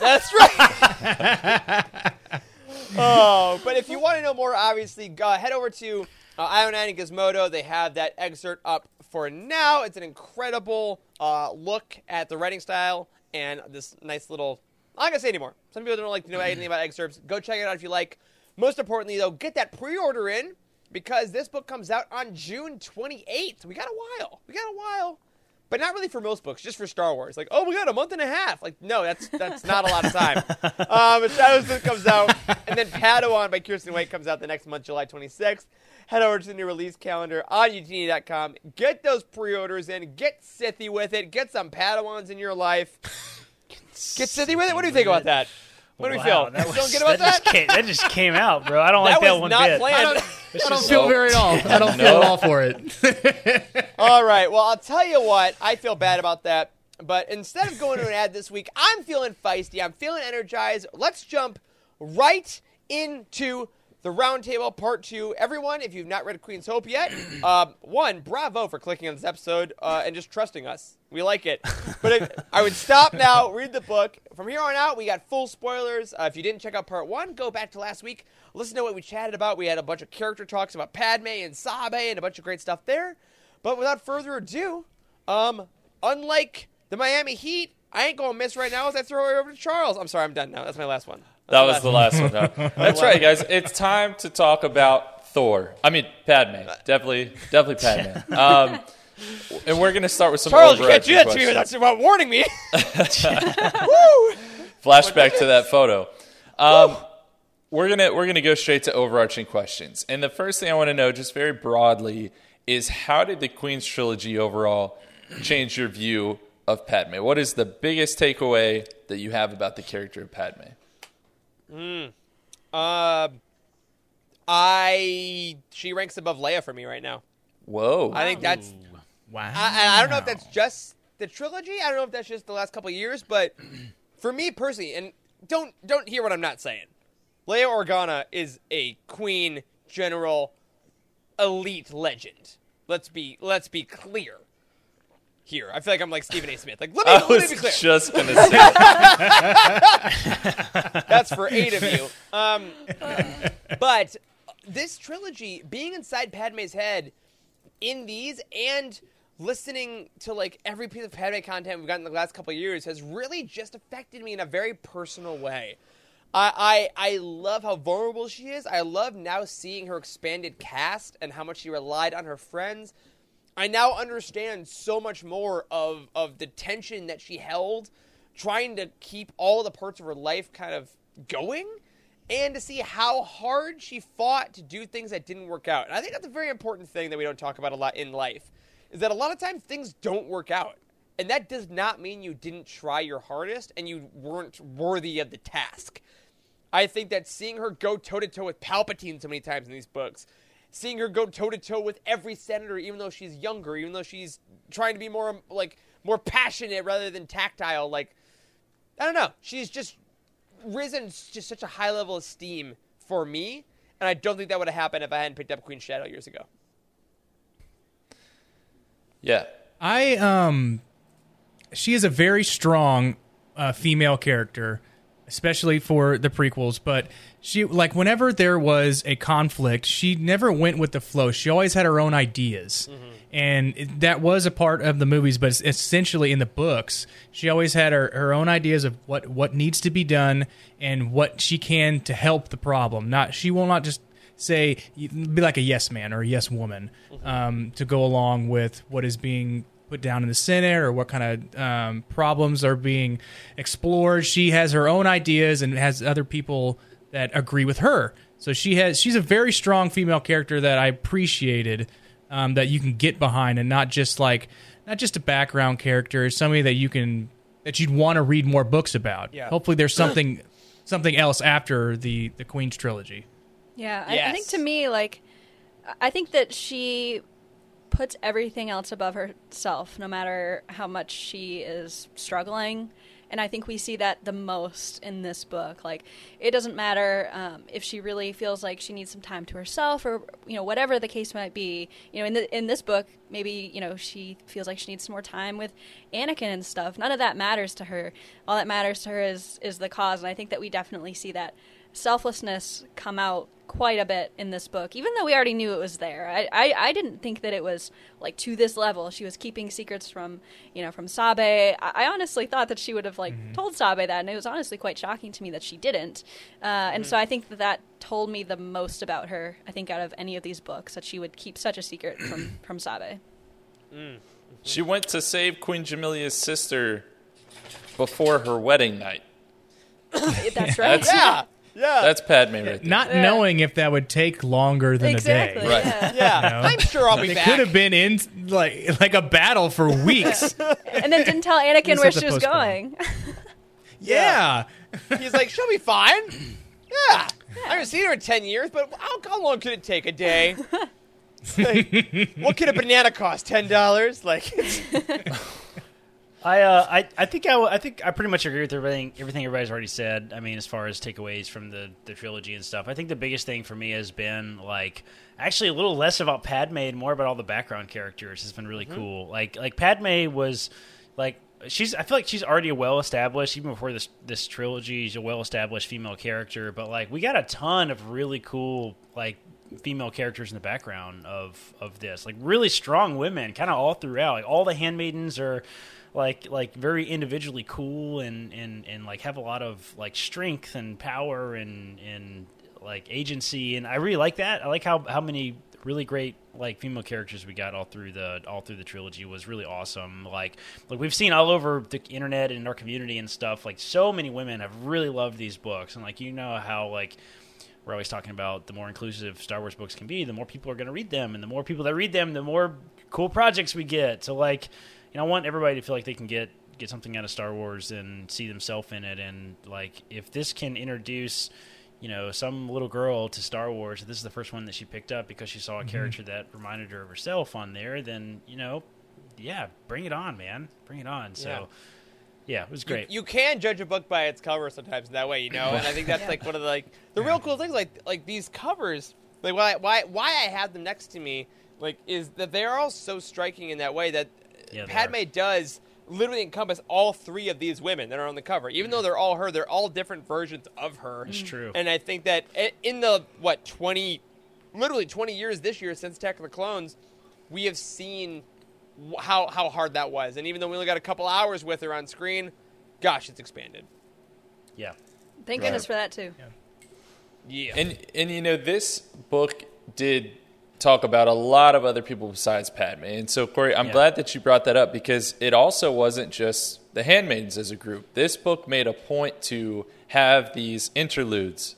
That's right. Oh, but if you want to know more, obviously, head over to IO9 and Gizmodo. They have that excerpt up for now. It's an incredible look at the writing style and this nice little... I'm not going to say anymore. Some people don't like to know anything about excerpts. Go check it out if you like. Most importantly, though, get that pre-order in because this book comes out on June 28th. We got a while. But not really for most books, just for Star Wars. Like, oh, we got a month and a half. Like, no, that's not a lot of time. Shadows comes out, and then Padawan by Kirsten White comes out the next month, July 26th. Head over to the new release calendar on Youtini.com. Get those pre-orders in. Get Sithy with it. Get some Padawans in your life. Get Sithy with it. What do you think about that? What do we feel? That just came out, bro. I don't like that one bit. That was not planned. I don't feel very at all. I don't feel at all for it. All right. Well, I'll tell you what. I feel bad about that. But instead of going to an ad this week, I'm feeling feisty. I'm feeling energized. Let's jump right into the Roundtable Part 2. Everyone, if you've not read Queen's Hope yet, one, bravo for clicking on this episode and just trusting us. We like it. But I would stop now, read the book. From here on out, we got full spoilers. If you didn't check out Part 1, go back to last week. Listen to what we chatted about. We had a bunch of character talks about Padme and Sabe and a bunch of great stuff there. But without further ado, unlike the Miami Heat, I ain't going to miss right now as I throw it over to Charles. I'm sorry, I'm done now. That's my last one. That was the last one. That's right, guys. It's time to talk about Thor. I mean, Padme. Definitely Padme. And we're going to start with some Charles, you can't do that to me without warning me. Woo! Flashback to that photo. We're gonna go straight to overarching questions. And the first thing I want to know, just very broadly, is how did the Queen's Trilogy overall change your view of Padme? What is the biggest takeaway that you have about the character of Padme? She ranks above Leia for me right now. Whoa. I think that's... Wow. I don't know if that's just the trilogy. I don't know if that's just the last couple of years, but for me personally, and don't hear what I'm not saying, Leia Organa is a queen, general, elite legend. Let's be clear. Here, I feel like I'm like Stephen A. Smith. Like, let me be clear. I was just gonna say that. That's for 8 of you. But this trilogy, being inside Padme's head in these and listening to like every piece of Padme content we've gotten in the last couple of years, has really just affected me in a very personal way. I love how vulnerable she is. I love now seeing her expanded cast and how much she relied on her friends. I now understand so much more of the tension that she held, trying to keep all the parts of her life kind of going, and to see how hard she fought to do things that didn't work out. And I think that's a very important thing that we don't talk about a lot in life, is that a lot of times things don't work out. And that does not mean you didn't try your hardest and you weren't worthy of the task. I think that seeing her go toe-to-toe with Palpatine so many times in these books, seeing her go toe-to-toe with every senator, even though she's younger, even though she's trying to be more passionate rather than tactile, like, I don't know. She's just risen to such a high level of esteem for me, and I don't think that would have happened if I hadn't picked up Queen Shadow years ago. Yeah. She is a very strong female character, especially for the prequels, but she, like, whenever there was a conflict, she never went with the flow. She always had her own ideas, and that was a part of the movies, but it's essentially in the books, she always had her own ideas of what needs to be done and what she can to help the problem. She will not just say, be like a yes man or a yes woman to go along with what is being put down in the Senate or what kind of problems are being explored. She has her own ideas and has other people that agree with her. So she's a very strong female character that I appreciated, that you can get behind and not just a background character, somebody that you'd want to read more books about. Yeah. Hopefully there's something else after the Queen's trilogy. Yeah. Yes. I think to me, like, I think that she puts everything else above herself, no matter how much she is struggling. And I think we see that the most in this book. Like, it doesn't matter if she really feels like she needs some time to herself, or, you know, whatever the case might be. You know, in this book, maybe, you know, she feels like she needs some more time with Anakin and stuff. None of that matters to her. All that matters to her is the cause. And I think that we definitely see that selflessness come out quite a bit in this book, even though we already knew it was there. I didn't think that it was, like, to this level. She was keeping secrets from, you know, from Sabe. I honestly thought that she would have, like, told Sabe that, and it was honestly quite shocking to me that she didn't. And so I think that told me the most about her, I think, out of any of these books, that she would keep such a secret from Sabe. Mm. She went to save Queen Jamilia's sister before her wedding night. That's right. Yeah. That's Padme right there. Not knowing if that would take longer than a day. Right. Yeah. You know? I'm sure I'll be back. It could have been in like a battle for weeks. And then didn't tell Anakin where she was going. Yeah. He's like, she'll be fine. Yeah. I haven't seen her in 10 years, but how long could it take? A day? Like, what could a banana cost? $10? Like, I think I pretty much agree with everything everybody's already said. I mean, as far as takeaways from the trilogy and stuff, I think the biggest thing for me has been, like, actually a little less about Padme and more about all the background characters has been really cool. Like Padme was, like, I feel like she's already a well-established, even before this trilogy, she's a well-established female character. But, like, we got a ton of really cool, like, female characters in the background of this, like, really strong women kind of all throughout. Like, all the handmaidens are like very individually cool and like have a lot of, like, strength and power and like agency, and I really like that. I like how many really great, like, female characters we got all through the trilogy. Was really awesome. Like we've seen all over the internet and in our community and stuff, like, so many women have really loved these books, and, like, you know how, like, we're always talking about the more inclusive Star Wars books can be, the more people are going to read them, and the more people that read them, the more cool projects we get. So, like, you know, I want everybody to feel like they can get something out of Star Wars and see themselves in it. And, like, if this can introduce, you know, some little girl to Star Wars, this is the first one that she picked up because she saw a character that reminded her of herself on there, then, you know, yeah, bring it on, man. Bring it on. So. Yeah. Yeah, it was great. You can judge a book by its cover sometimes that way, you know, and I think that's like one of the, like, the real cool things, like these covers, like, why I have them next to me, like, is that they are all so striking in that way that Padme does literally encompass all three of these women that are on the cover. Even though they're all her, they're all different versions of her. It's true. And I think that in the, 20 years this year since Attack of the Clones, we have seen how hard that was. And even though we only got a couple hours with her on screen, gosh, it's expanded. Yeah. Thank goodness for that, too. Yeah. And, you know, this book did talk about a lot of other people besides Padme. And so, Corey, I'm glad that you brought that up, because it also wasn't just the handmaidens as a group. This book made a point to have these interludes,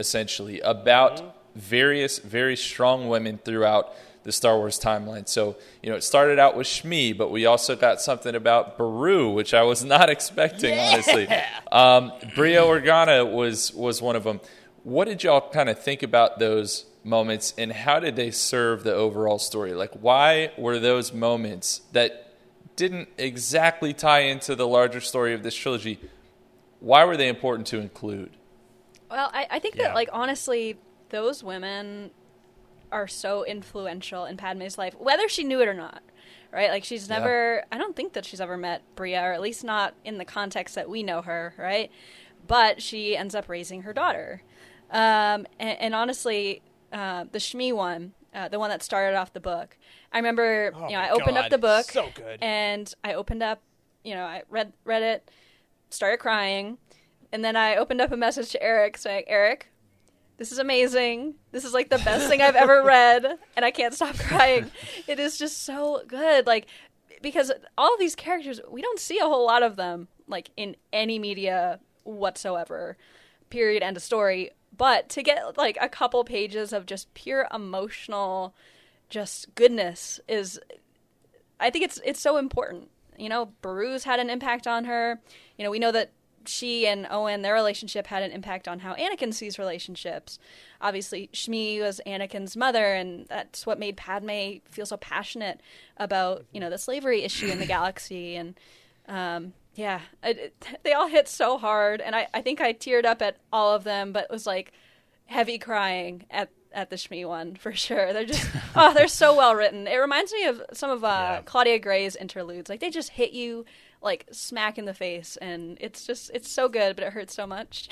essentially, about various, very strong women throughout the Star Wars timeline. So, you know, it started out with Shmi, but we also got something about Beru, which I was not expecting, honestly. Brio Organa was one of them. What did y'all kind of think about those moments, and how did they serve the overall story? Like, why were those moments that didn't exactly tie into the larger story of this trilogy, why were they important to include? Well, I think that, like, honestly, those women are so influential in Padme's life, whether she knew it or not, right? Like, she's never, I don't think that she's ever met Bria, or at least not in the context that we know her, right? But she ends up raising her daughter. And honestly, the Shmi one, the one that started off the book, I remember, I opened up the book, so good. And I opened up, I read it, started crying, and then I opened up a message to Eric saying, Eric, this is amazing. This is, like, the best thing I've ever read, and I can't stop crying. It is just so good, like, because all of these characters, we don't see a whole lot of them, like, in any media whatsoever, period, end of story. But to get, like, a couple pages of just pure emotional, just goodness is, I think it's so important. You know, Beru's had an impact on her. You know, we know that she and Owen, their relationship had an impact on how Anakin sees relationships. Obviously, Shmi was Anakin's mother, and that's what made Padme feel so passionate about, the slavery issue in the galaxy. And, they all hit so hard. And I think I teared up at all of them, but it was, like, heavy crying at the Shmi one, for sure. They're just, they're so well written. It reminds me of some of Claudia Gray's interludes. Like, they just hit you, like, smack in the face, and it's so good, but it hurts so much.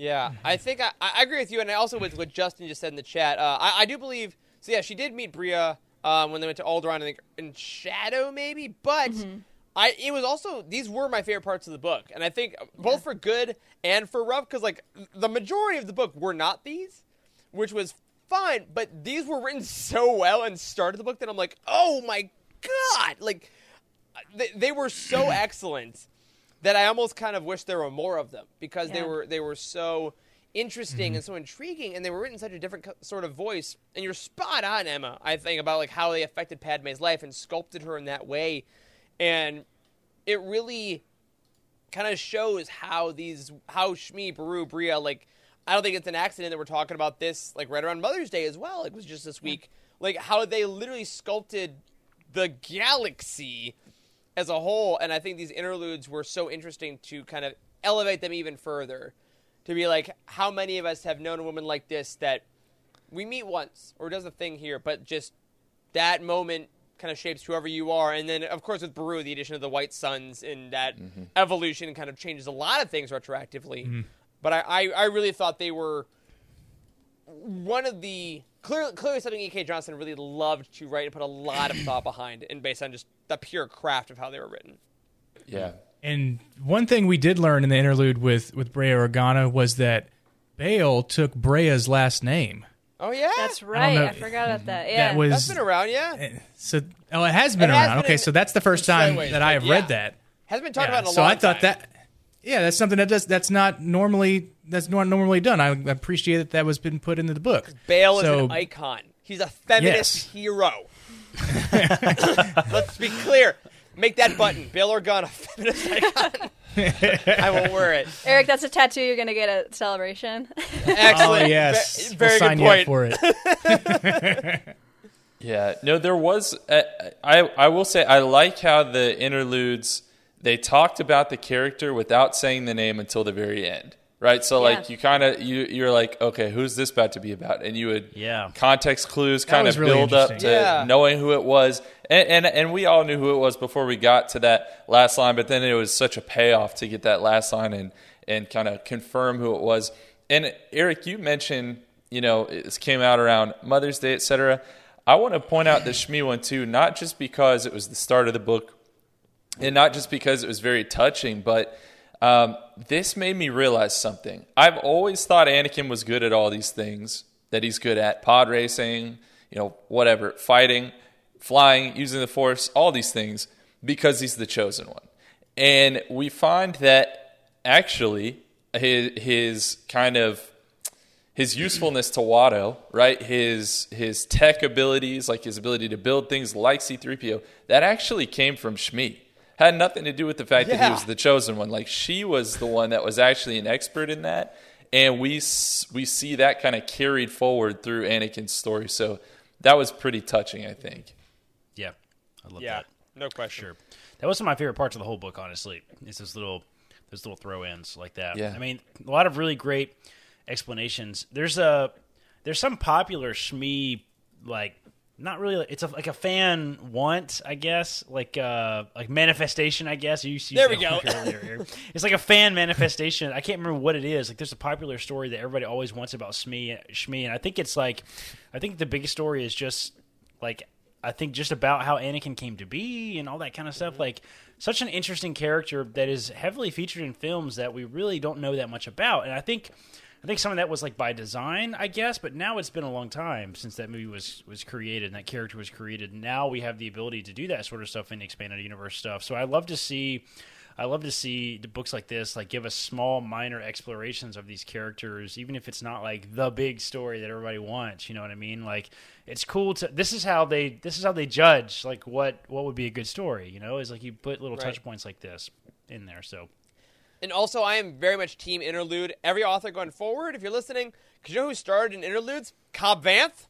Yeah, I think I agree with you, and I also with what Justin just said in the chat. I do believe – so, yeah, she did meet Bria when they went to Alderaan, I think, in Shadow maybe, but it was also – these were my favorite parts of the book, and I think both for good and for rough, because, like, the majority of the book were not these, which was fine, but these were written so well and started the book that I'm like, oh, my God! Like, they were so excellent that I almost kind of wish there were more of them because they were so interesting and so intriguing, and they were written in such a different sort of voice. And you're spot on, Emma, I think, about like how they affected Padme's life and sculpted her in that way. And it really kind of shows how Shmi, Beru, Bria, like, I don't think it's an accident that we're talking about this like right around Mother's Day as well. It was just this week, like how they literally sculpted the galaxy as a whole, and I think these interludes were so interesting to kind of elevate them even further, to be like, how many of us have known a woman like this that we meet once or does a thing here, but just that moment kind of shapes whoever you are. And then, of course, with Beru, the addition of the White Suns and that evolution kind of changes a lot of things retroactively. But I really thought they were one of the... Clearly something E.K. Johnson really loved to write and put a lot of thought behind, and based on just the pure craft of how they were written. Yeah. And one thing we did learn in the interlude with Brea Organa was that Bail took Brea's last name. Oh, yeah? That's right. I forgot about that. Yeah. That's been around, yeah. So, it has been around. So that's the first time that I have read that. Has been talked about in a long time. So I thought that... Yeah, that's something that's not normally done. I appreciate that was been put into the book. Bale is an icon. He's a feminist hero. Let's be clear. Make that button. Bail Organa, feminist icon. I will wear it. Eric, that's a tattoo you're going to get at Celebration. Excellent. Oh, yes. Very good point. We'll sign you up for it. Yeah. No, there was I will say I like how the interludes – they talked about the character without saying the name until the very end, right? So, like, you kind of, you're like, okay, who's this about to be about? And you would context clues kind of really build up to knowing who it was. And we all knew who it was before we got to that last line, but then it was such a payoff to get that last line and kind of confirm who it was. And, Eric, you mentioned, you know, this came out around Mother's Day, et cetera. I want to point out the Shmi one, too, not just because it was the start of the book, and not just because it was very touching, but this made me realize something. I've always thought Anakin was good at all these things that he's good at. Pod racing, you know, whatever, fighting, flying, using the Force, all these things, because he's the chosen one. And we find that actually his kind of his usefulness to Watto, right? His tech abilities, like his ability to build things like C-3PO, that actually came from Shmi. Had nothing to do with the fact that he was the chosen one. Like, she was the one that was actually an expert in that, and we see that kind of carried forward through Anakin's story. So that was pretty touching, I think. Yeah, I love that. No question. Sure. That was one of my favorite parts of the whole book, honestly. It's those little throw-ins like that. Yeah. I mean, a lot of really great explanations. There's some popular Shmi, like, not really. It's like a fan want, I guess. Like manifestation, I guess. You there we go. It's like a fan manifestation. I can't remember what it is. Like, there's a popular story that everybody always wants about Shmi, and I think it's like, I think the biggest story is just like, I think just about how Anakin came to be and all that kind of stuff. Like, such an interesting character that is heavily featured in films that we really don't know that much about, and I think some of that was like by design, I guess, but now it's been a long time since that movie was created and that character was created. Now we have the ability to do that sort of stuff in the expanded universe stuff. So I love to see the books like this, like, give us small, minor explorations of these characters, even if it's not like the big story that everybody wants. You know what I mean? Like, it's cool to. This is how they judge like what would be a good story. You know, is like you put little touch points like this in there. So. And also, I am very much team interlude. Every author going forward, if you're listening, because you know who started in interludes? Cobb Vanth.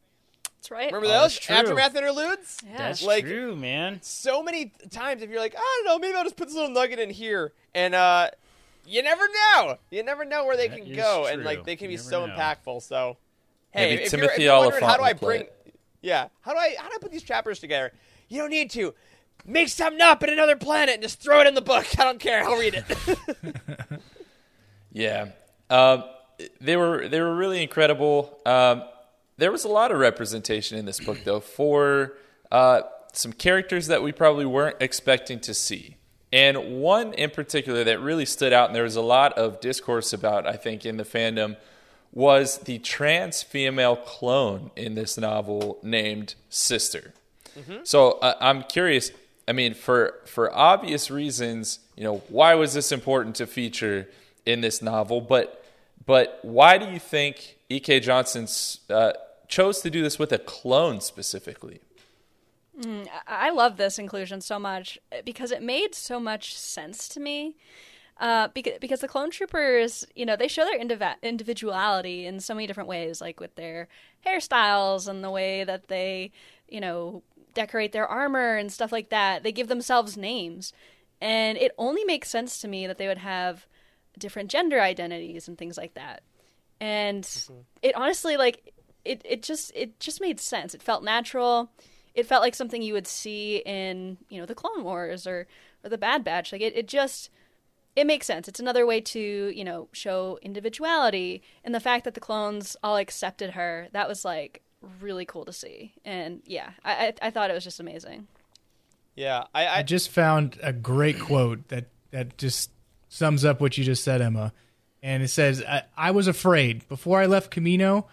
That's right. Remember those? Aftermath interludes? Yeah. That's like, true, man. So many times, if you're like, I don't know, maybe I'll just put this little nugget in here. And you never know. You never know where they can go. True. And like, they can be so impactful. So, hey, maybe if you're wondering, how do I bring... Yeah. How do I put these chapters together? You don't need to. Make something up in another planet and just throw it in the book. I don't care. I'll read it. Yeah. They were really incredible. There was a lot of representation in this book, though, for some characters that we probably weren't expecting to see. And one in particular that really stood out, and there was a lot of discourse about, I think, in the fandom, was the trans female clone in this novel named Sister. Mm-hmm. So I'm curious, I mean, for obvious reasons, you know, why was this important to feature in this novel? But why do you think E.K. Johnson chose to do this with a clone specifically? I love this inclusion so much because it made so much sense to me. Because the clone troopers, you know, they show their individuality in so many different ways, like with their hairstyles and the way that they, you know, decorate their armor and stuff like that. They give themselves names. And it only makes sense to me that they would have different gender identities and things like that. And mm-hmm. It honestly, like, it just made sense. It felt natural. It felt like something you would see in, you know, the Clone Wars or the Bad Batch. Like, it makes sense. It's another way to, you know, show individuality. And the fact that the clones all accepted her, that was, like, really cool to see. And, yeah, I thought it was just amazing. Yeah. I just found a great quote that just sums up what you just said, Emma. And it says, I was afraid. Before I left Kamino,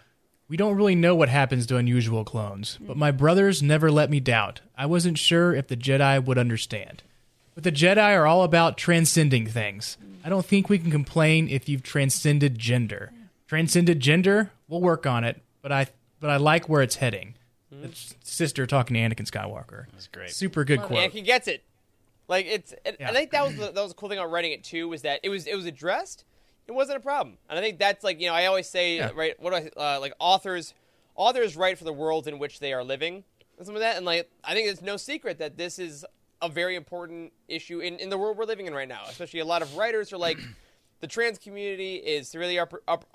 we don't really know what happens to unusual clones. But my brothers never let me doubt. I wasn't sure if the Jedi would understand. But the Jedi are all about transcending things. I don't think we can complain if you've transcended gender. Transcended gender? We'll work on it, but I like where it's heading. It's Sister talking to Anakin Skywalker. That's great. Super good quote. Anakin gets it. Like I think that was a cool thing about writing it too, was that it was addressed. It wasn't a problem, and I think that's, like, you know, I always say right. What do I like? Authors write for the world in which they are living and some of that, and, like, I think it's no secret that this is a very important issue in the world we're living in right now. Especially a lot of writers are like, the trans community is really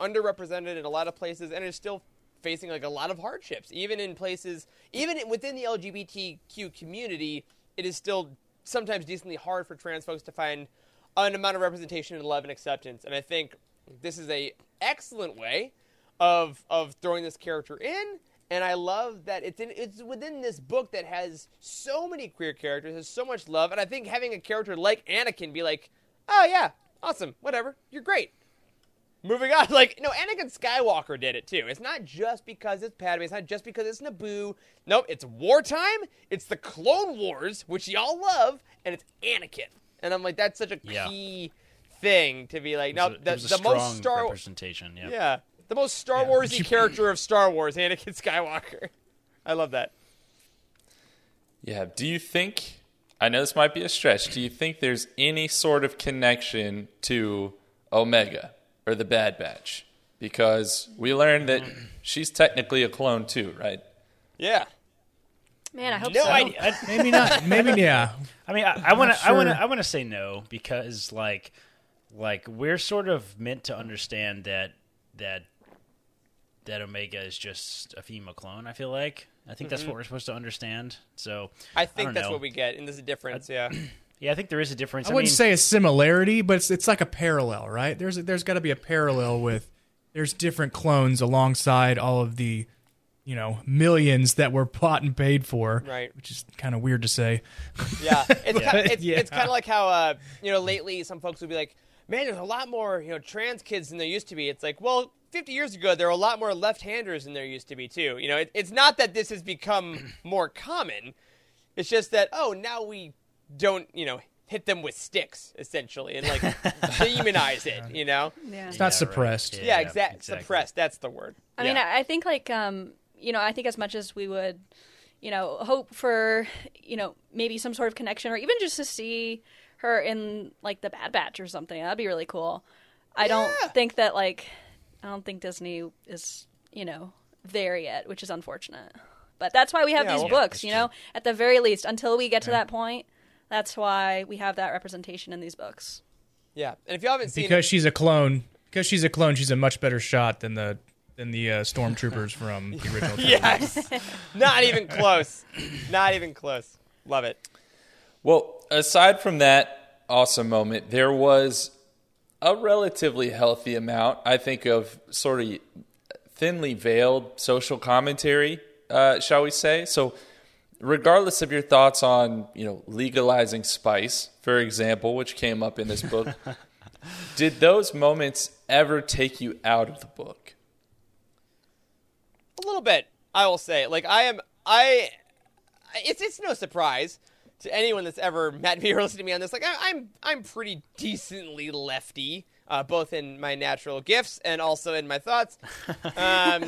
underrepresented in a lot of places and is still facing, like, a lot of hardships. Even in places, even within the LGBTQ community, it is still sometimes decently hard for trans folks to find an amount of representation and love and acceptance. And I think this is a excellent way of throwing this character in. And I love that it's within this book that has so many queer characters, has so much love. And I think having a character like Anakin be like, oh, yeah, awesome, whatever, you're great. Moving on. Like, no, Anakin Skywalker did it, too. It's not just because it's Padme. It's not just because it's Naboo. Nope, it's wartime. It's the Clone Wars, which y'all love, and it's Anakin. And I'm like, that's such a key thing to be like, no, the most Star Wars representation. Yeah. Yeah. The most Star Wars-y character of Star Wars, Anakin Skywalker. I love that. Yeah. Do you think, I know this might be a stretch, do you think there's any sort of connection to Omega or the Bad Batch? Because we learned that she's technically a clone too, right? Yeah. Man, I hope so. No idea. Maybe not. Maybe yeah. I mean, I want to say no, because like we're sort of meant to understand that Omega is just a female clone, I feel like. I think that's what we're supposed to understand. So I think that's what we get, and there's a difference, Yeah, I think there is a difference. I wouldn't say a similarity, but it's like a parallel, right? There's got to be a parallel with there's different clones alongside all of the, you know, millions that were bought and paid for, right? Which is kind of weird to say. Yeah, it's kind of like how you know, lately some folks would be like, man, there's a lot more, you know, trans kids than there used to be. It's like, well, 50 years ago, there were a lot more left-handers than there used to be, too. You know, it's not that this has become more common. It's just that, oh, now we don't, you know, hit them with sticks, essentially, and, like, demonize it, you know? Yeah. It's not suppressed. Right. Yeah, exactly. Suppressed, that's the word. I mean, I think, like, you know, I think as much as we would, you know, hope for, you know, maybe some sort of connection, or even just to see her in, like, the Bad Batch or something. That'd be really cool. I don't think Disney is, you know, there yet, which is unfortunate. But that's why we have these books, you know, at the very least, until we get to that point. That's why we have that representation in these books. Yeah. And if you haven't seen it, because she's a clone, she's a much better shot than the stormtroopers from the original. Yes. Not even close. Love it. Well, aside from that awesome moment, there was a relatively healthy amount, I think, of sort of thinly veiled social commentary, shall we say. So regardless of your thoughts on, you know, legalizing spice, for example, which came up in this book, did those moments ever take you out of the book? A little bit, I will say. Like, it's no surprise to anyone that's ever met me or listened to me on this. Like, I'm pretty decently lefty, both in my natural gifts and also in my thoughts. I'm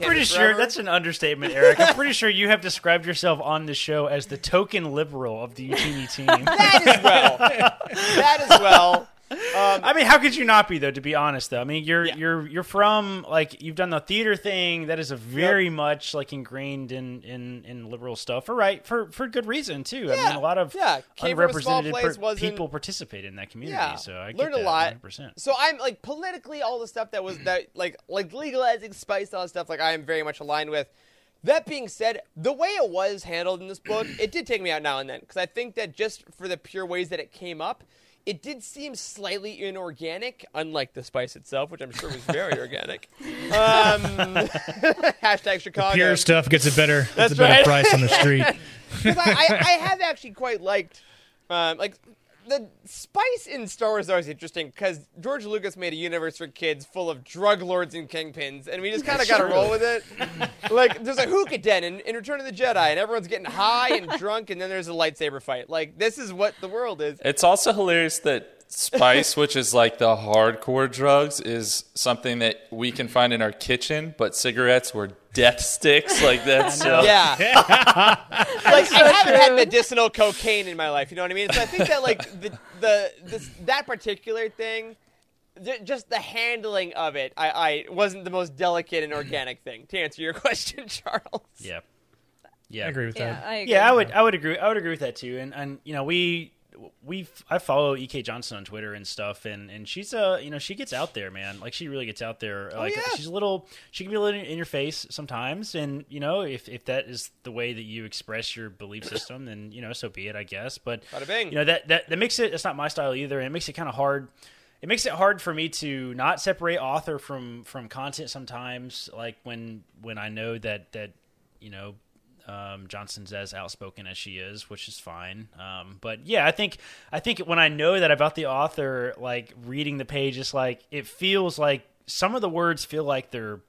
pretty sure that's an understatement, Eric. I'm pretty sure you have described yourself on the show as the token liberal of the Utini team. That as well. I mean, how could you not be, though, to be honest, though? I mean, you're from, like, you've done the theater thing. That is a very much, like, ingrained in liberal stuff. For good reason, too. Yeah. I mean, a lot of unrepresented people participate in that community. Yeah. So I learned a lot. 100%. So I'm, like, politically, all the stuff that was, like legalizing spice, all that stuff, like, I am very much aligned with. That being said, the way it was handled in this book, it did take me out now and then. Because I think that just for the pure ways that it came up, it did seem slightly inorganic, unlike the spice itself, which I'm sure was very organic. Hashtag Chicago. The pure stuff gets a better, better price on the street. Because I have actually quite liked, like, the spice in Star Wars is always interesting because George Lucas made a universe for kids full of drug lords and kingpins, and we just kind of got to roll with it. Like, there's a hookah den in Return of the Jedi, and everyone's getting high and drunk, and then there's a lightsaber fight. Like, this is what the world is. It's also hilarious that spice, which is like the hardcore drugs, is something that we can find in our kitchen, but cigarettes were death sticks. Like, that's so. Yeah. Like, I haven't had medicinal cocaine in my life, you know what I mean? So I think that, like, that particular thing, just the handling of it, I wasn't the most delicate and organic thing, to answer your question, Charles. Yeah. Yeah. I agree with that. I would agree with that too. And you know, I follow E.K. Johnson on Twitter and stuff, and she's you know, she gets out there, man. Like, she really gets out there. Like, she can be a little in your face sometimes, and, you know, if that is the way that you express your belief system, then, you know, so be it, I guess. But, you know, that makes it, it's not my style either, and it makes it kind of hard. It makes it hard for me to not separate author from content sometimes, like when I know that you know, Johnson's as outspoken as she is, which is fine. But yeah, I think when I know that about the author, like, reading the page, it's like, it feels like some of the words feel like they're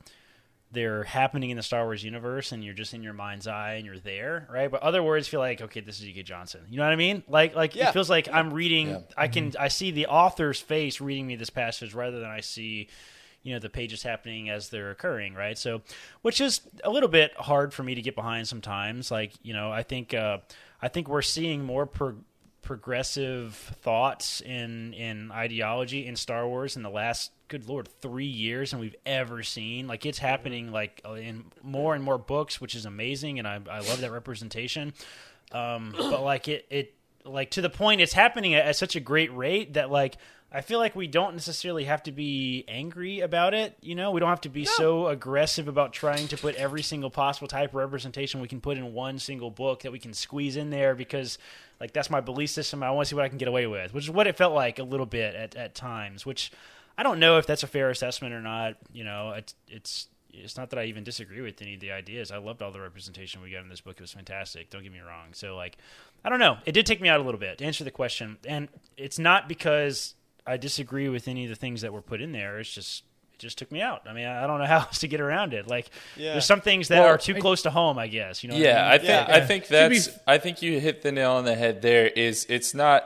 happening in the Star Wars universe, and you're just in your mind's eye and you're there, right? But other words feel like, okay, this is E.K. Johnson. You know what I mean? It feels like I'm reading. Yeah. I see the author's face reading me this passage rather than I see, you know, the pages happening as they're occurring, right? So, which is a little bit hard for me to get behind sometimes. Like, you know, I think we're seeing more progressive thoughts in ideology in Star Wars in the last, good Lord, 3 years than we've ever seen. Like, it's happening, like, in more and more books, which is amazing, and I love that representation. But, like, it to the point it's happening at such a great rate that, like, I feel like we don't necessarily have to be angry about it. You know, we don't have to be so aggressive about trying to put every single possible type of representation we can put in one single book that we can squeeze in there because, like, that's my belief system. I want to see what I can get away with, which is what it felt like a little bit at times, which I don't know if that's a fair assessment or not. You know, it's not that I even disagree with any of the ideas. I loved all the representation we got in this book. It was fantastic. Don't get me wrong. So, like, I don't know. It did take me out a little bit to answer the question. And it's not because I disagree with any of the things that were put in there. It's just, it just took me out. I mean, I don't know how else to get around it. Like, there's some things that are too close to home, I guess. You know? Yeah, what I mean? I think you hit the nail on the head. There is, it's not,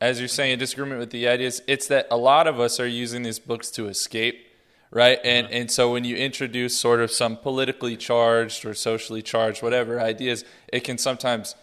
as you're saying, a disagreement with the ideas. It's that a lot of us are using these books to escape, right? And so when you introduce sort of some politically charged or socially charged, whatever ideas, it can sometimes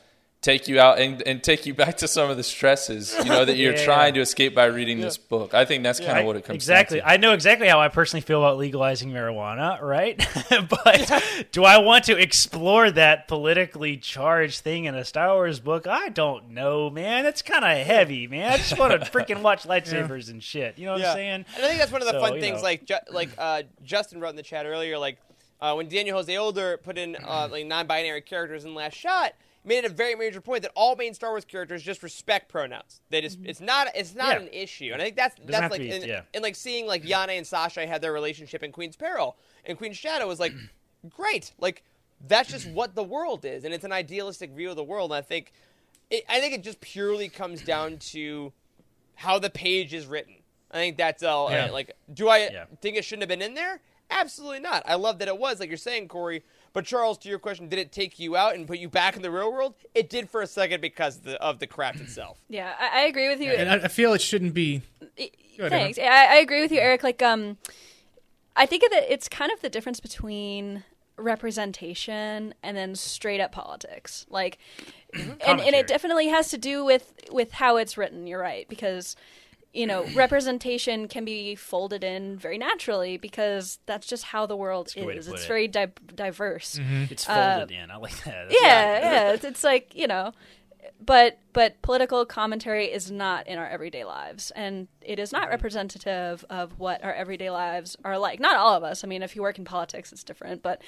take you out and take you back to some of the stresses, you know, that you're trying to escape by reading this book. I think that's kind of what it comes down to. I know exactly how I personally feel about legalizing marijuana, right? But do I want to explore that politically charged thing in a Star Wars book? I don't know, man. That's kind of heavy, man. I just want to freaking watch lightsabers and shit. You know what I'm saying? And I think that's one of the fun things, like Justin wrote in the chat earlier, like when Daniel Jose Older put in like non-binary characters in Last Shot, made it a very major point that all main Star Wars characters just respect pronouns. They just it's not an issue, and I think that's like and like seeing like Yana and Sasha had their relationship in Queen's Peril, and Queen's Shadow was like great, like that's just what the world is, and it's an idealistic view of the world. And I think it just purely comes down to how the page is written. I think that's all. Yeah. Like, do I think it shouldn't have been in there? Absolutely not. I love that it was, like you're saying, Corey. But Charles, to your question, did it take you out and put you back in the real world? It did for a second because of the craft itself. Yeah, I agree with you. And I feel it shouldn't be. Thanks. I agree with you, Eric. Like, I think that it's kind of the difference between representation and then straight up politics. Like, and it definitely has to do with how it's written. You're right, because, you know, representation can be folded in very naturally because that's just how the world is. It's very diverse. Mm-hmm. It's folded in. I like that. It's like, you know, but political commentary is not in our everyday lives, and it is not representative of what our everyday lives are like. Not all of us. I mean, if you work in politics, it's different, but,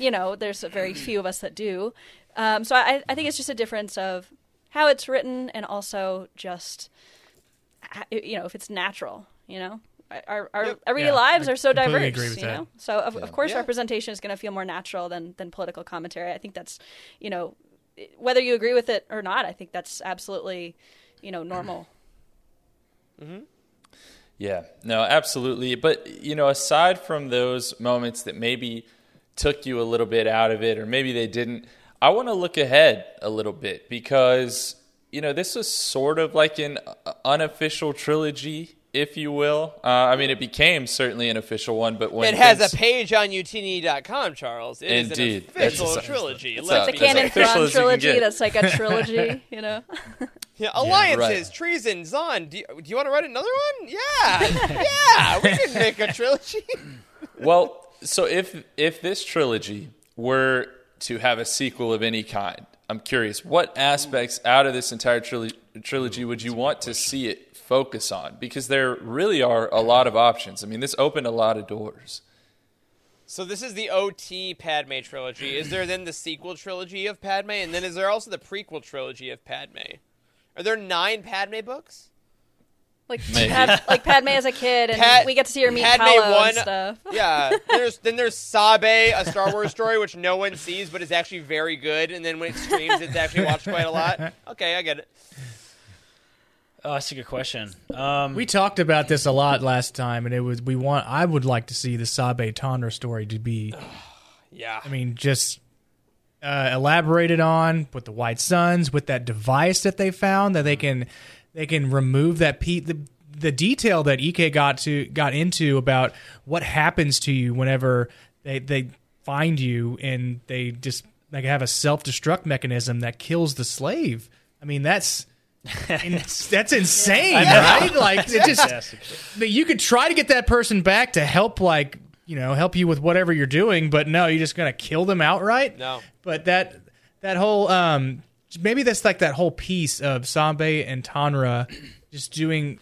you know, there's very few of us that do. So I think it's just a difference of how it's written and also just, you know, if it's natural, you know, our everyday lives are so diverse, agree with you that. Know, so of course representation is going to feel more natural than political commentary. I think that's, you know, whether you agree with it or not, I think that's absolutely, you know, normal. Mm-hmm. Yeah, no, absolutely. But, you know, aside from those moments that maybe took you a little bit out of it, or maybe they didn't, I want to look ahead a little bit because, you know, this was sort of like an unofficial trilogy, if you will. I mean, it became certainly an official one, but when it has a page on utini.com, Charles, it indeed. Is an official trilogy. It's a canon Thrawn trilogy that's like a trilogy, you know? Yeah, alliances, right. Treason, Zahn. Do you want to write another one? Yeah. Yeah, we can make a trilogy. Well, so if this trilogy were to have a sequel of any kind, I'm curious, what aspects out of this entire trilogy would you want to see it focus on? Because there really are a lot of options. I mean, this opened a lot of doors. So this is the OT Padme trilogy. Is there then the sequel trilogy of Padme? And then is there also the prequel trilogy of Padme? Are there 9 Padme books? Like, Padme as a kid, and we get to see her meet Palo and stuff. Yeah. Then there's Sabe, a Star Wars story, which no one sees, but is actually very good. And then when it streams, it's actually watched quite a lot. Okay, I get it. Oh, that's a good question. We talked about this a lot last time, and I would like to see the Sabe Tondra story to be, I mean, just elaborated on with the White Suns, with that device that they found that they can. They can remove that the detail that EK got into about what happens to you whenever they find you, and they just like have a self-destruct mechanism that kills the slave. I mean, that's insane, right? Like, it just you could try to get that person back to help, like, you know, help you with whatever you're doing, but no, you're just gonna kill them outright. No, but that whole maybe that's like that whole piece of Sabe and Tondra just doing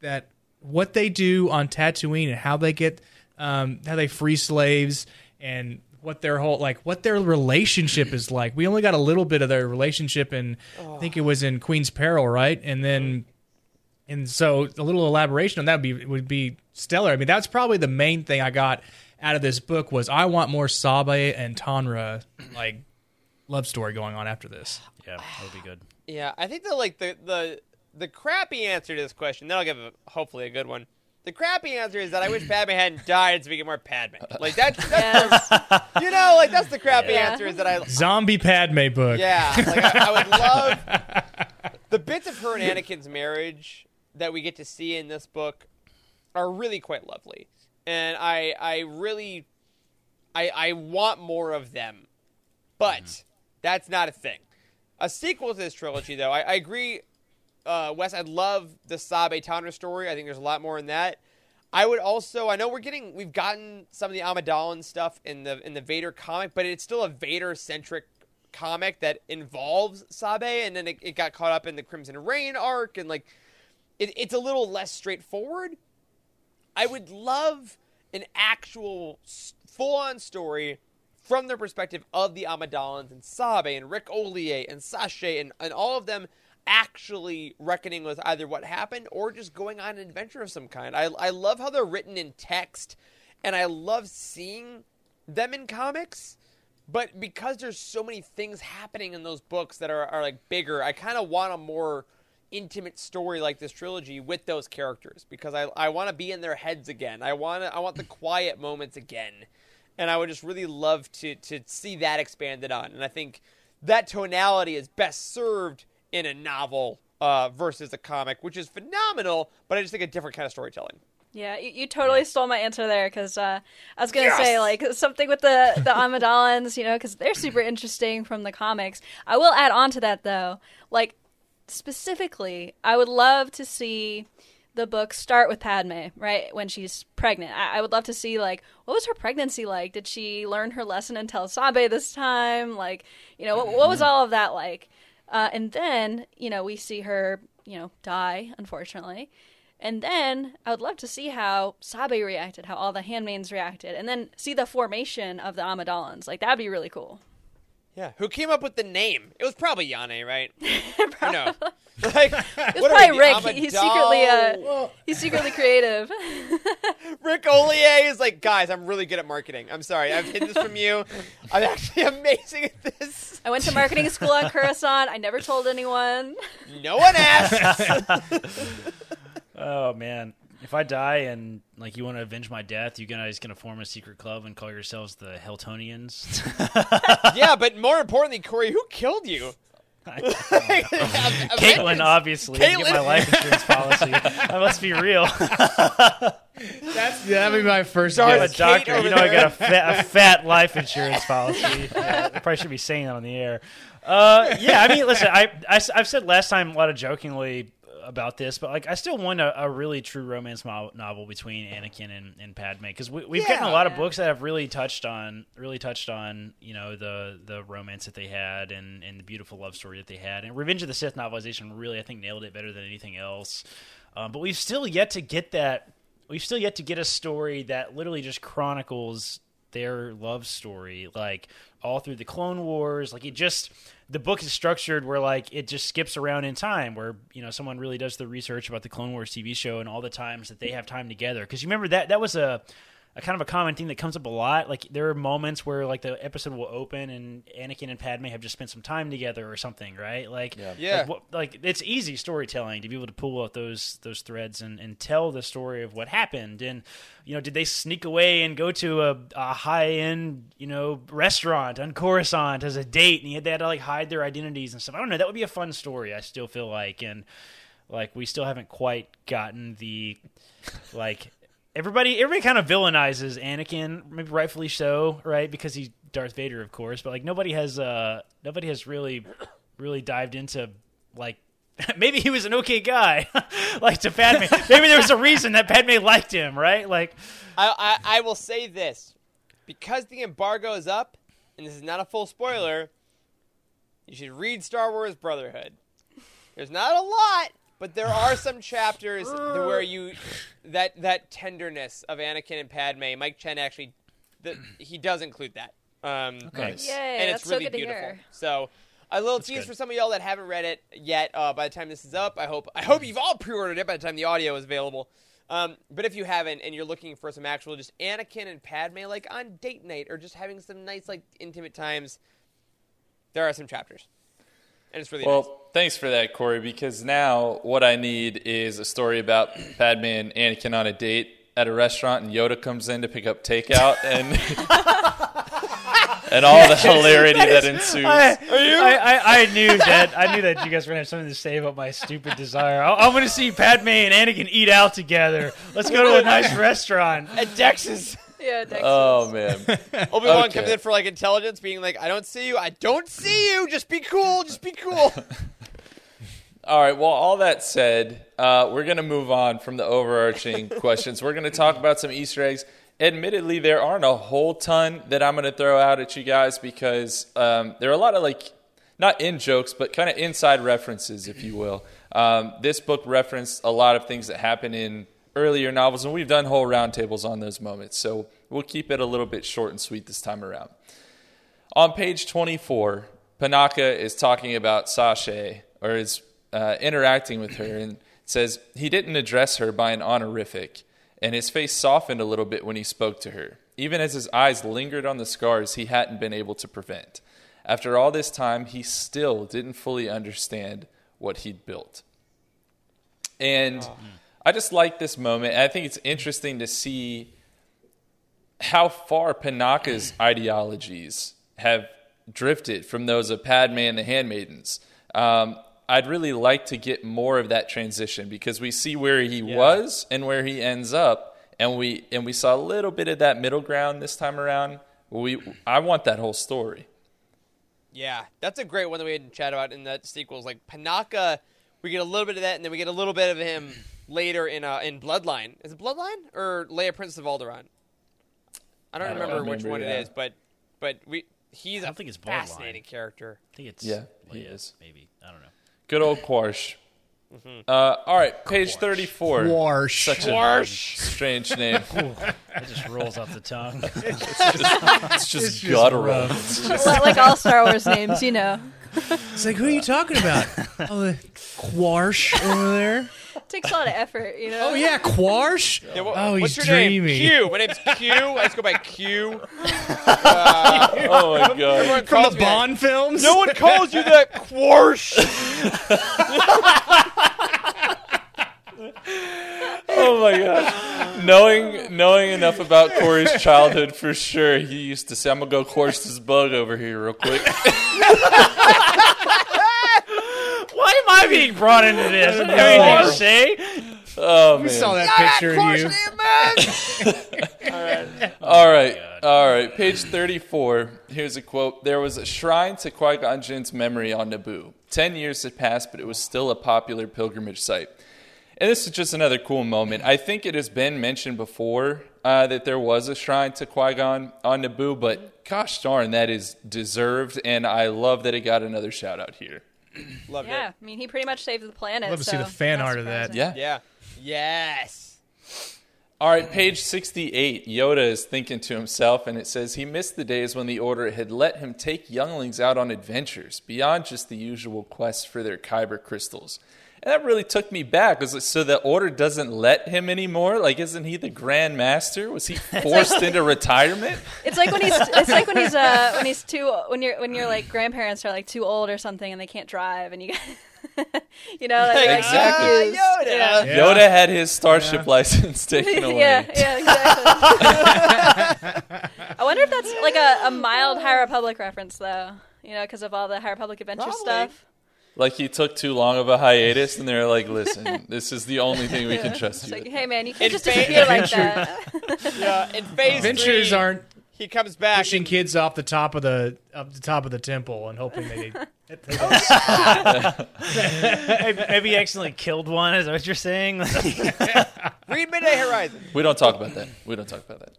that, what they do on Tatooine and how they get, how they free slaves and what their relationship is like. We only got a little bit of their relationship in, I think it was in Queen's Peril, right? And then, and so a little elaboration on that would be stellar. I mean, that's probably the main thing I got out of this book was I want more Sabe and Tondra, like, love story going on after this. Yeah, that would be good. Yeah, I think the crappy answer to this question, then I'll give hopefully a good one. The crappy answer is that I wish Padme hadn't died so we get more Padme. Like that's you know, like that's the crappy answer is that I zombie Padme book. Yeah, like I would love the bits of her and Anakin's marriage that we get to see in this book are really quite lovely, and I really want more of them, but that's not a thing. A sequel to this trilogy, though, I agree, Wes, I love the Sabe Tondra story. I think there's a lot more in that. I would also, I know we've gotten some of the Amidala stuff in the Vader comic, but it's still a Vader-centric comic that involves Sabe, and then it got caught up in the Crimson Reign arc, and like, it's a little less straightforward. I would love an actual full-on story from the perspective of the Amidalans and Sabe and Rick Ollier and Sashay and all of them actually reckoning with either what happened or just going on an adventure of some kind. I love how they're written in text, and I love seeing them in comics, but because there's so many things happening in those books that are like bigger, I kind of want a more intimate story like this trilogy with those characters, because I want to be in their heads again. I want the quiet moments again, and I would just really love to see that expanded on. And I think that tonality is best served in a novel versus a comic, which is phenomenal, but I just think a different kind of storytelling. Yeah, you totally stole my answer there, because I was going to say, like, something with the Amidalans, you know, because they're super interesting from the comics. I will add on to that, though. Like, specifically, I would love to see the book start with Padme, right, when she's pregnant. I would love to see, like, what was her pregnancy like? Did she learn her lesson and tell Sabe this time? Like, you know, what was all of that like? And then, you know, we see her, you know, die, unfortunately. And then I would love to see how Sabe reacted, how all the handmaidens reacted, and then see the formation of the Amidalans. Like, that would be really cool. Yeah. Who came up with the name? It was probably Yane, right? Probably. No. Like, it was probably Rick. He's secretly creative. Rick Ollier is like, guys, I'm really good at marketing. I'm sorry. I've hidden this from you. I'm actually amazing at this. I went to marketing school on Coruscant. I never told anyone. No one asked. Oh, man. If I die and, like, you want to avenge my death, you guys going to form a secret club and call yourselves the Heltonians? Yeah, but more importantly, Corey, who killed you? Caitlin, obviously. Caitlin. You get my life insurance policy. I must be real. That'd be my first guess. I'm a doctor. You know, I got a fat life insurance policy. Yeah, I probably should be saying that on the air. Yeah, I mean, listen, I've said last time a lot of jokingly about this, but like I still want a really true romance novel between Anakin and Padme, because we've gotten a lot of books that have really touched on you know the romance that they had and the beautiful love story that they had, and Revenge of the Sith novelization really I think nailed it better than anything else, but we've still yet to get a story that literally just chronicles their love story, like all through the Clone Wars. Like, it just, the book is structured where like it just skips around in time, where, you know, someone really does the research about the Clone Wars TV show and all the times that they have time together. Because you remember that was a kind of a common thing that comes up a lot. Like, there are moments where like the episode will open and Anakin and Padme have just spent some time together or something, right? Like, yeah. Like it's easy storytelling to be able to pull out those threads and tell the story of what happened. And, you know, did they sneak away and go to a high-end, you know, restaurant on Coruscant as a date, and they had to like hide their identities and stuff? I don't know. That would be a fun story, I still feel like. And like, we still haven't quite gotten the, like, Everybody kind of villainizes Anakin, maybe rightfully so, right? Because he's Darth Vader, of course. But like, nobody has really dived into like, maybe he was an okay guy, like, to Padme. Maybe there was a reason that Padme liked him, right? Like, I will say this, because the embargo is up, and this is not a full spoiler. You should read Star Wars Brotherhood. There's not a lot. But there are some chapters where that tenderness of Anakin and Padme, Mike Chen actually, he does include that. Okay. Nice. Yay, and it's really beautiful. Hear. So a little tease for some of y'all that haven't read it yet. By the time this is up, I hope you've all pre-ordered it by the time the audio is available. But if you haven't and you're looking for some actual just Anakin and Padme, like on date night or just having some nice like intimate times, there are some chapters. And it's really nice. Thanks for that, Corey, because now what I need is a story about Padme and Anakin on a date at a restaurant, and Yoda comes in to pick up takeout, and and all the hilarity that ensues. I knew that you guys were going to have something to say about my stupid desire. I want to see Padme and Anakin eat out together. Let's go to a nice restaurant. At Dex's. Yeah, Dexter's. Oh, man. Obi-Wan comes in for, like, intelligence, being like, I don't see you. Just be cool. All right, well, all that said, we're going to move on from the overarching questions. We're going to talk about some Easter eggs. Admittedly, there aren't a whole ton that I'm going to throw out at you guys, because there are a lot of, like, not in-jokes, but kind of inside references, if you will. This book referenced a lot of things that happen in earlier novels, and we've done whole roundtables on those moments, so we'll keep it a little bit short and sweet this time around. On page 24, Panaka is talking about Sashay, or is interacting with her, and says, he didn't address her by an honorific, and his face softened a little bit when he spoke to her, even as his eyes lingered on the scars he hadn't been able to prevent. After all this time, he still didn't fully understand what he'd built. And I just like this moment. I think it's interesting to see how far Panaka's ideologies have drifted from those of Padme and the Handmaidens. I'd really like to get more of that transition, because we see where he was and where he ends up, and we saw a little bit of that middle ground this time around. I want that whole story. Yeah, that's a great one that we had to chat about in that sequel. Is like Panaka, we get a little bit of that, and then we get a little bit of him later in Bloodline. Is it Bloodline or Leia, Princess of Alderaan? I don't remember which one it is, but he's a fascinating character. I think it's Leia, is maybe. I don't know. Good old Quarsh. Mm-hmm. All right, page 34. Quarsh. Such a strange name. It just rolls off the tongue. It's just guttural. It's just like all Star Wars names, you know. It's like, who are you talking about? Oh, Quarsh over there. It takes a lot of effort, you know. Oh, yeah, Quarsh? Yeah, what's he's your dreamy. Name? Q. My name's Q. I just go by Q. Oh, my God. From the Bond films? No one calls you that, Quarsh. Oh, my God. Knowing enough about Corey's childhood, for sure, he used to say, I'm going to go Quarsh this bug over here real quick. Why am I being brought into this? I mean, you say? Oh, we saw that picture in you. Man. All right. Page 34. Here's a quote. There was a shrine to Qui-Gon Jinn's memory on Naboo. 10 years had passed, but it was still a popular pilgrimage site. And this is just another cool moment. I think it has been mentioned before that there was a shrine to Qui-Gon on Naboo, but gosh darn, that is deserved, and I love that it got another shout-out here. Loved it. Yeah, I mean, he pretty much saved the planet. Love to see the fan art of that. Yeah. Yes. All right, page 68. Yoda is thinking to himself, and it says, he missed the days when the Order had let him take younglings out on adventures beyond just the usual quest for their Kyber crystals. And that really took me back. Was like, so the Order doesn't let him anymore? Like, isn't he the Grand Master? Was he forced into retirement? It's like when he's like grandparents are like too old or something and they can't drive and you you know, like exactly. Yoda. Yeah. Yoda had his starship license taken away. Yeah, exactly. I wonder if that's like a mild High Republic reference though, you know, because of all the High Republic adventure stuff. Like he took too long of a hiatus, and they're like, "Listen, this is the only thing we can trust you." It's like, hey man, you can't just disappear like that. Yeah, in phase adventures 3, aren't. He comes back pushing kids off the top of the temple and hoping they maybe he accidentally killed one. Is that what you're saying? Read Midnight Horizon. We don't talk about that.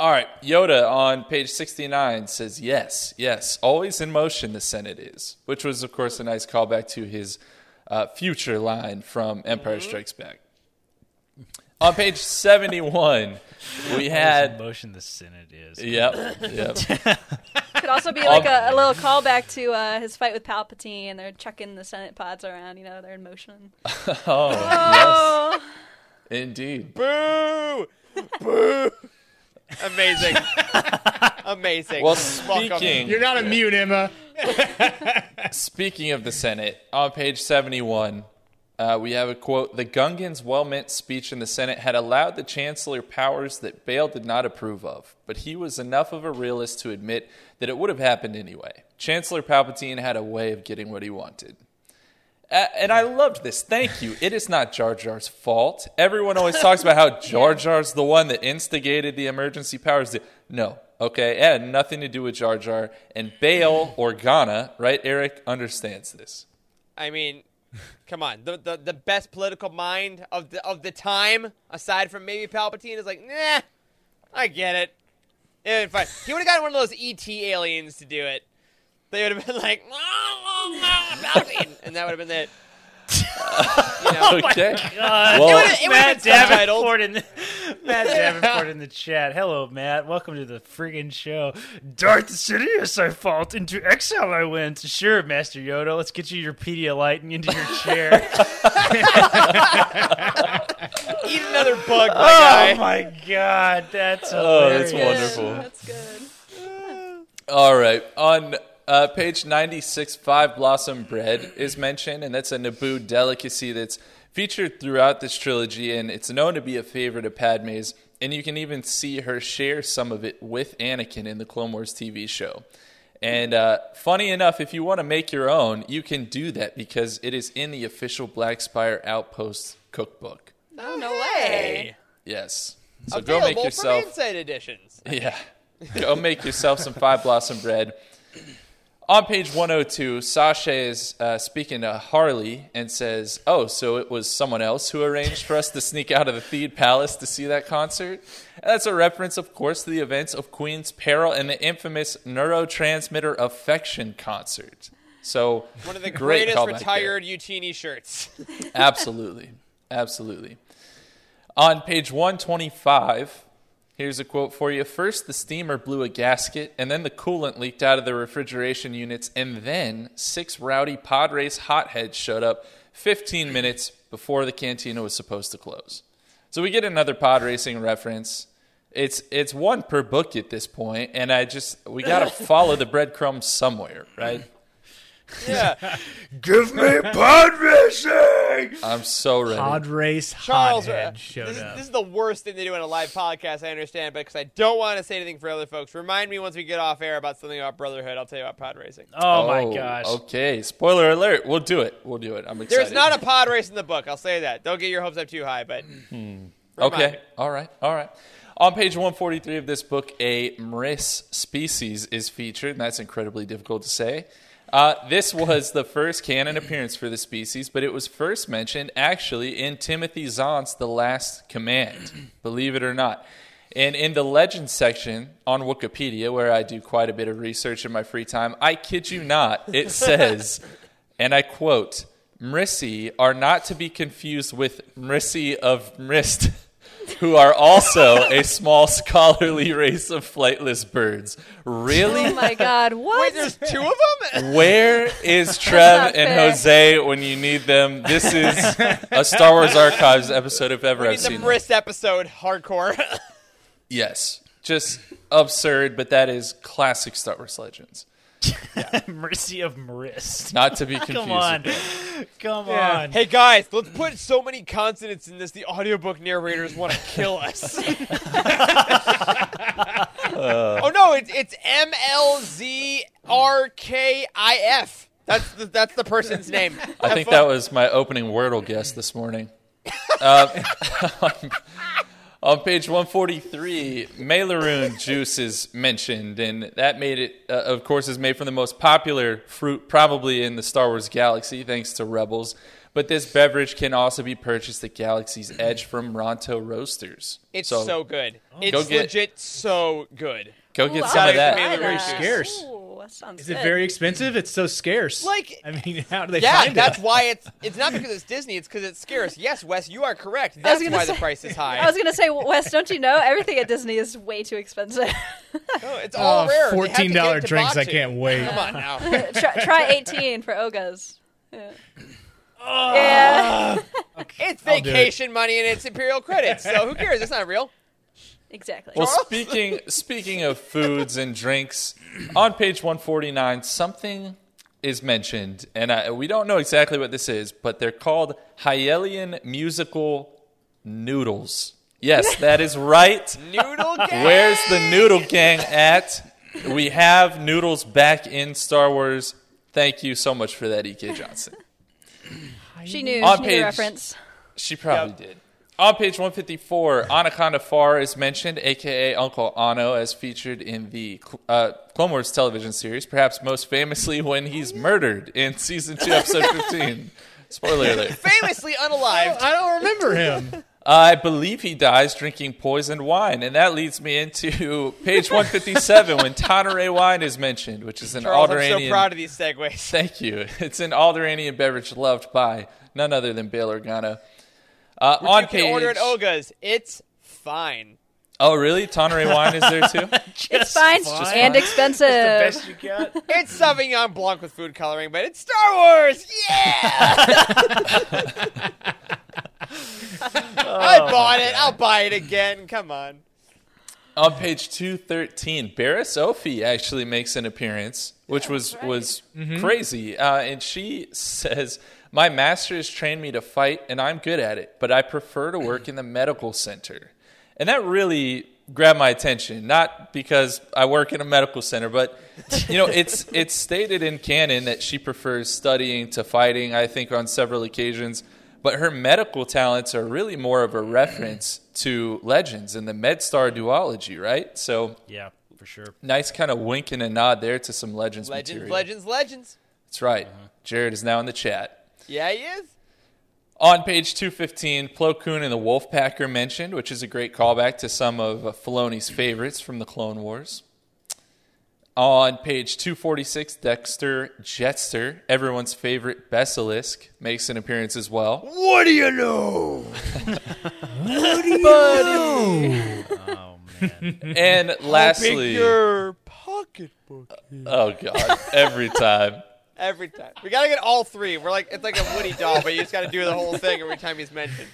All right, Yoda on page 69 says, yes, always in motion the Senate is, which was, of course, a nice callback to his future line from Empire Strikes Back. On page 71, we had... Always in motion the Senate is. Yep. Could also be like a little callback to his fight with Palpatine, and they're chucking the Senate pods around, you know, they're in motion. Oh, yes. Indeed. Boo! Boo! Amazing. Well, speaking... You're not immune, Emma. Speaking of the Senate, on page 71, we have a quote, the Gungan's well-meant speech in the Senate had allowed the Chancellor powers that Bale did not approve of, but he was enough of a realist to admit that it would have happened anyway. Chancellor Palpatine had a way of getting what he wanted. And I loved this. Thank you. It is not Jar Jar's fault. Everyone always talks about how Jar Jar's the one that instigated the emergency powers. No. Okay. It had nothing to do with Jar Jar. And Bail Organa, right, Eric, understands this. I mean, come on. The best political mind of the time, aside from maybe Palpatine, is like, nah, I get it. It'd be fine. He would have gotten one of those E.T. aliens to do it. They would have been like, Palpatine, and that would have been that. You know, okay. Well, it would have been entitled. Matt Davenport in the chat. Hello, Matt. Welcome to the friggin' show. Darth Sidious, I fought. Into exile I went. Sure, Master Yoda. Let's get you your Pedialyte and into your chair. Eat another bug, my guy. Oh, my God. That's hilarious. That's wonderful. That's good. All right. On... page 96, Five Blossom Bread is mentioned, and that's a Naboo delicacy that's featured throughout this trilogy, and it's known to be a favorite of Padme's, and you can even see her share some of it with Anakin in the Clone Wars TV show. And funny enough, if you want to make your own, you can do that because it is in the official Black Spire Outpost cookbook. Oh, no way. Yes. So available go make yourself. For Inside Editions. Yeah. Go make yourself some Five Blossom Bread. On page 102, Sasha is speaking to Harley and says, oh, so it was someone else who arranged for us to sneak out of the Theed Palace to see that concert? And that's a reference, of course, to the events of Queen's Peril and the infamous Neurotransmitter Affection concert. So, one of the greatest retired Utini shirts. Absolutely. Absolutely. On page 125... here's a quote for you. First, the steamer blew a gasket, and then the coolant leaked out of the refrigeration units, and then 6 rowdy Padres hotheads showed up 15 minutes before the cantina was supposed to close. So we get another pod racing reference. It's one per book at this point, and we got to follow the breadcrumbs somewhere, right? Yeah. Give me pod racing! I'm so ready. Pod race hothead showed up. This is the worst thing to do in a live podcast, I understand, but because I don't want to say anything for other folks. Remind me once we get off air about something about Brotherhood. I'll tell you about pod racing. Oh, my gosh. Okay. Spoiler alert. We'll do it. I'm excited. There's not a pod race in the book. I'll say that. Don't get your hopes up too high, but okay. All right. On page 143 of this book, a Maris species is featured, and that's incredibly difficult to say. This was the first canon appearance for the species, but it was first mentioned actually in Timothy Zahn's The Last Command, believe it or not. And in the Legends section on Wikipedia, where I do quite a bit of research in my free time, I kid you not, it says, and I quote, Mrissi are not to be confused with Mrissi of Mrist, who are also a small scholarly race of flightless birds. Really? Oh, my God. What? Wait, there's 2 of them? Where is Trev and Jose when you need them? This is a Star Wars Archives episode if ever I've seen it. The wrist episode, hardcore. Yes. Just absurd, but that is classic Star Wars Legends. Yeah. Mercy of Marist. Not to be confused. Come on. Hey, guys, let's put so many consonants in this, the audiobook narrators want to kill us. Oh, no, it's MLZRKIF. That's the person's name. I think that was my opening Wordle guess this morning. On page 143, Maelaroon juice is mentioned, and that made it, of course, is made from the most popular fruit probably in the Star Wars galaxy, thanks to Rebels. But this beverage can also be purchased at Galaxy's Edge from Ronto Roasters. It's so good. It's legit so good. Go get some of that. It's very scarce. Ooh, that is it good. Very expensive? It's so scarce. Like, I mean, how do they find it? Yeah, that's why it's not because it's Disney. It's because it's scarce. Yes, Wes, you are correct. That's why the price is high. I was going to say, Wes, don't you know? Everything at Disney is way too expensive. No, it's all rare. $14 drinks, I can't wait. Come on now. try 18 for Ogas. Yeah. Okay. It's vacation money and it's Imperial credits, so who cares? It's not real. Exactly. Well, speaking of foods and drinks, on page 149, something is mentioned, and we don't know exactly what this is, but they're called Hylian musical noodles. Yes, that is right. Noodle gang. Where's the noodle gang at? We have noodles back in Star Wars. Thank you so much for that, E.K. Johnson. She knew the reference. She probably did. On page 154, Anaconda Farr is mentioned, a.k.a. Uncle Anno, as featured in the Clone Wars television series, perhaps most famously when he's murdered in Season 2, Episode 15. Spoiler alert. Famously unalived. I don't remember him. I believe he dies drinking poisoned wine, and that leads me into page 157 when Tanneray wine is mentioned, which is an Alderanian. I'm so proud of these segues. Thank you. It's an Alderanian beverage loved by none other than Bail Organa. On page, order at Oga's. It's fine. Oh, really? Tannery wine is there, too? It's fine and expensive. It's the best you get. It's Sauvignon Blanc with food coloring, but it's Star Wars! Yeah! I bought it. I'll buy it again. Come on. On page 213, Barris Ophi actually makes an appearance, which was crazy. And she says, my master has trained me to fight, and I'm good at it, but I prefer to work in the medical center. And that really grabbed my attention, not because I work in a medical center, but, you know, it's stated in canon that she prefers studying to fighting, I think, on several occasions. But her medical talents are really more of a reference to Legends and the MedStar duology, right? So yeah, for sure. Nice kind of wink and a nod there to some Legends material. Legends. That's right. Uh-huh. Jared is now in the chat. Yeah, he is. On page 215, Plo Koon and the Wolfpack are mentioned, which is a great callback to some of Filoni's favorites from the Clone Wars. On page 246, Dexter Jetster, everyone's favorite Basilisk, makes an appearance as well. What do you know? What do you know? Oh, man. And lastly... your pocketbook. Oh, God. Every time. Every time. We got to get all three. We're like, it's like a Woody doll, but you just got to do the whole thing every time he's mentioned.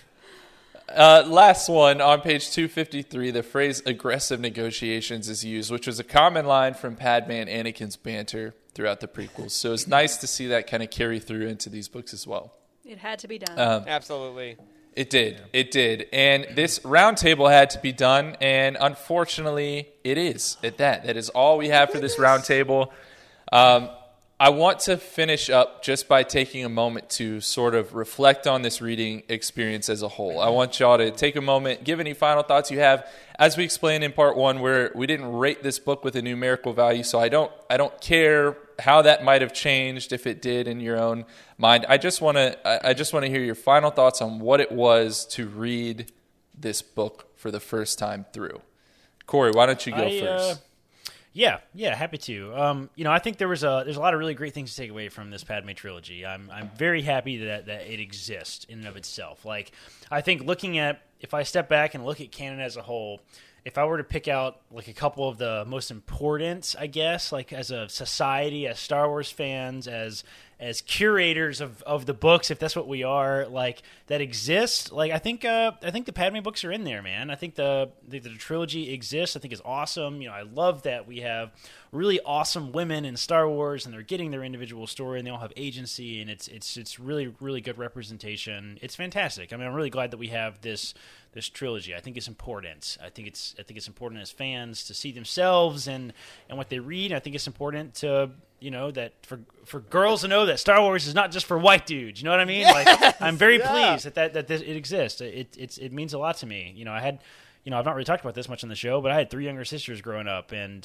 Last one, on page 253, the phrase aggressive negotiations is used, which was a common line from Padme and Anakin's banter throughout the prequels. So it's nice to see that kind of carry through into these books as well. It had to be done. Absolutely. It did. Yeah. It did. And this roundtable had to be done, and unfortunately, it is at that. That is all we have for this roundtable. I want to finish up just by taking a moment to sort of reflect on this reading experience as a whole. I want y'all to take a moment, give any final thoughts you have. As we explained in part one, where we didn't rate this book with a numerical value, so I don't care how that might have changed if it did in your own mind. I just want to hear your final thoughts on what it was to read this book for the first time through. Corey, why don't you go first? Yeah, happy to. I think there's a lot of really great things to take away from this Padme trilogy. I'm very happy that it exists in and of itself. Like, I think if I step back and look at canon as a whole, if I were to pick out like a couple of the most important, I guess, like as a society, as Star Wars fans, as curators of the books, if that's what we are, like that exist. Like I think the Padme books are in there, man. I think the trilogy exists. I think it's awesome. You know, I love that we have really awesome women in Star Wars, and they're getting their individual story, and they all have agency, and it's really really good representation. It's fantastic. I mean, I'm really glad that we have this trilogy. I think it's important. I think it's important as fans to see themselves and what they read. I think it's important to. You know, that for girls to know that Star Wars is not just for white dudes. You know what I mean? Yes! Like, I'm very pleased that it exists. It means a lot to me. You know, I've not really talked about this much on the show, but I had three younger sisters growing up, and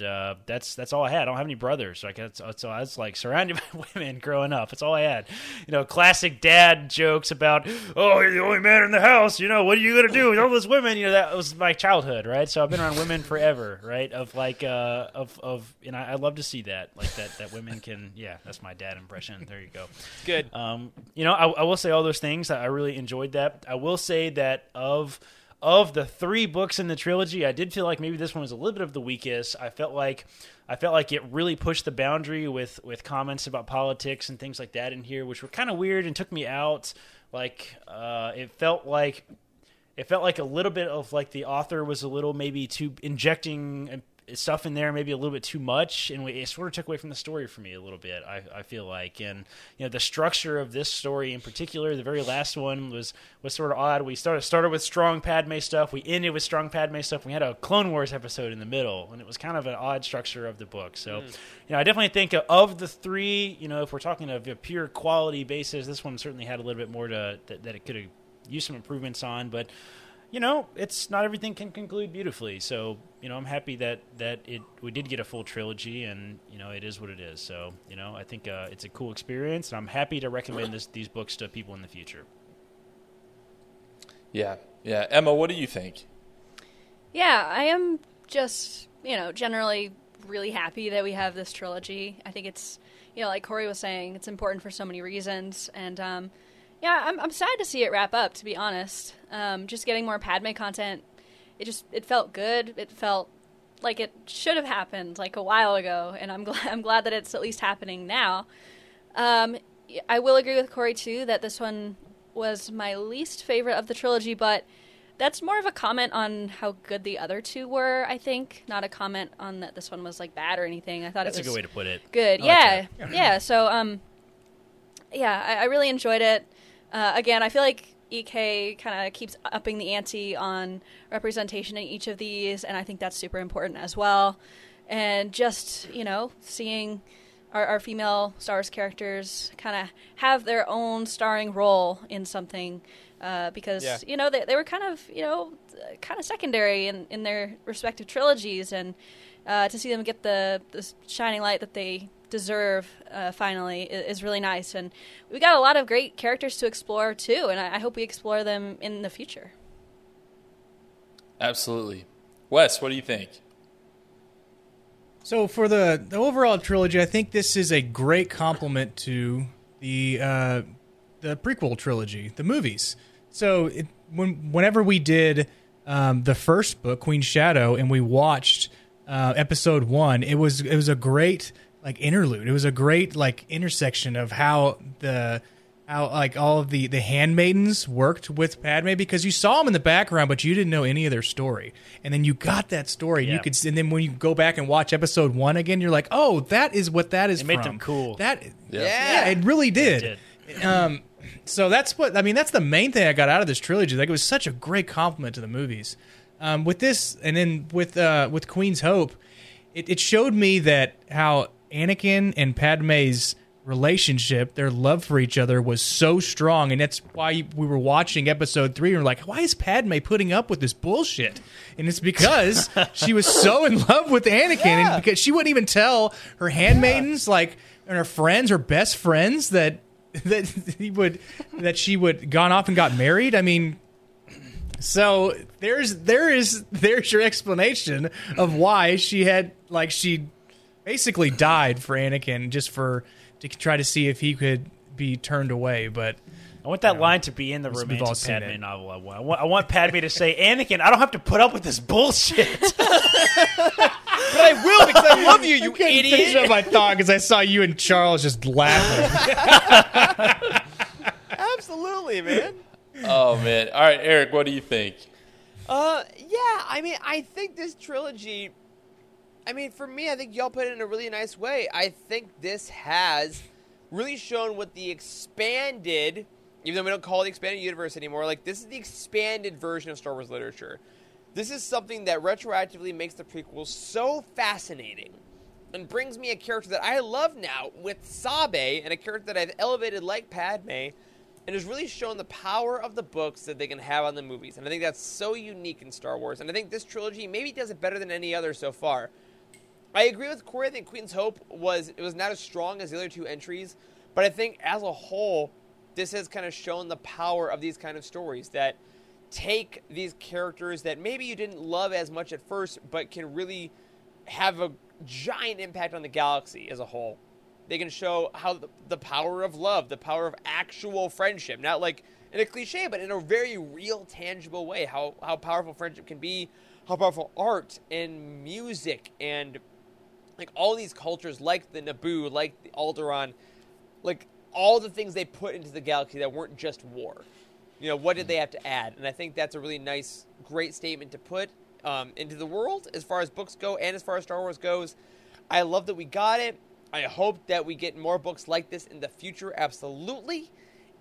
that's all I had. I don't have any brothers, so I was like surrounded by women growing up. That's all I had. You know, classic dad jokes about, oh, you're the only man in the house. You know, what are you gonna do with all those women? You know, that was my childhood, right? So I've been around women forever, right? Of like and I love to see that, like that women can. Yeah, that's my dad impression. There you go. Good. I will say all those things. I really enjoyed that. I will say that of the three books in the trilogy, I did feel like maybe this one was a little bit of the weakest. I felt like it really pushed the boundary with comments about politics and things like that in here, which were kind of weird and took me out. Like it felt like a little bit of like the author was a little maybe too injecting stuff in there, maybe a little bit too much, and it sort of took away from the story for me a little bit. I feel like, and you know, the structure of this story in particular, the very last one was sort of odd. We started with strong Padme stuff, we ended with strong Padme stuff. We had a Clone Wars episode in the middle, and it was kind of an odd structure of the book. So, you know, I definitely think of the three. You know, if we're talking of a pure quality basis, this one certainly had a little bit more that it could have used some improvements on, but. You know, it's not everything can conclude beautifully. So, you know, I'm happy that we did get a full trilogy, and, you know, it is what it is. So, you know, I think it's a cool experience, and I'm happy to recommend these books to people in the future. Yeah. Yeah. Emma, what do you think? Yeah, I am just, you know, generally really happy that we have this trilogy. I think it's, you know, like Corey was saying, it's important for so many reasons, and, yeah, I'm sad to see it wrap up, to be honest. Just getting more Padme content it felt good. It felt like it should have happened like a while ago, and I'm glad that it's at least happening now. I will agree with Corey too that this one was my least favorite of the trilogy, but that's more of a comment on how good the other two were, I think, not a comment on that this one was like bad or anything. I thought that's it was a good way to put it. Good, yeah, like yeah. So, I really enjoyed it. Again, I feel like EK kind of keeps upping the ante on representation in each of these, and I think that's super important as well. And just, you know, seeing our female Star Wars characters kind of have their own starring role in something, because, you know, they were kind of, you know, kind of secondary in their respective trilogies, and to see them get the shining light that they deserve finally is really nice. And we got a lot of great characters to explore too, and I hope we explore them in the future. Absolutely. Wes, what do you think? So for the overall trilogy, I think this is a great complement to the prequel trilogy, the movies. So whenever we did the first book, Queen Shadow, and we watched episode 1, it was a great like interlude. It was a great like intersection of how like all of the handmaidens worked with Padme, because you saw them in the background, but you didn't know any of their story. And then you got that story. Yeah. And then when you go back and watch episode 1 again, you're like, oh, that is what that is. It made them cool. Yeah, it really did. It did. So that's what I mean. That's the main thing I got out of this trilogy. Like, it was such a great compliment to the movies. With this, and then with Queen's Hope, it showed me that how Anakin and Padme's relationship, their love for each other, was so strong, and that's why we were watching episode 3 and we're like, why is Padme putting up with this bullshit? And it's because she was so in love with Anakin, and because she wouldn't even tell her handmaidens, like, and her friends, her best friends, that she would gone off and got married. I mean, so there's your explanation of why she basically died for Anakin, just to try to see if he could be turned away. But I want that line to be in the romantic Padme novel. I want Padme to say, Anakin, I don't have to put up with this bullshit. But I will, because I love you, you idiot. I couldn't finish up my thought because I saw you and Charles just laughing. Absolutely, man. Oh, man. All right, Eric, what do you think? I mean, I think this trilogy... I mean, for me, I think y'all put it in a really nice way. I think this has really shown what the expanded, even though we don't call it the expanded universe anymore, like, this is the expanded version of Star Wars literature. This is something that retroactively makes the prequels so fascinating and brings me a character that I love now with Sabe, and a character that I've elevated like Padme, and has really shown the power of the books that they can have on the movies. And I think that's so unique in Star Wars. And I think this trilogy maybe does it better than any other so far. I agree with Corey. I think Queen's Hope was not as strong as the other two entries, but I think as a whole, this has kind of shown the power of these kind of stories that take these characters that maybe you didn't love as much at first, but can really have a giant impact on the galaxy as a whole. They can show how the power of love, the power of actual friendship, not like in a cliche, but in a very real, tangible way, how powerful friendship can be, how powerful art and music and like all these cultures, like the Naboo, like the Alderaan, like all the things they put into the galaxy that weren't just war. You know, what did they have to add? And I think that's a really nice, great statement to put into the world as far as books go and as far as Star Wars goes. I love that we got it. I hope that we get more books like this in the future, absolutely.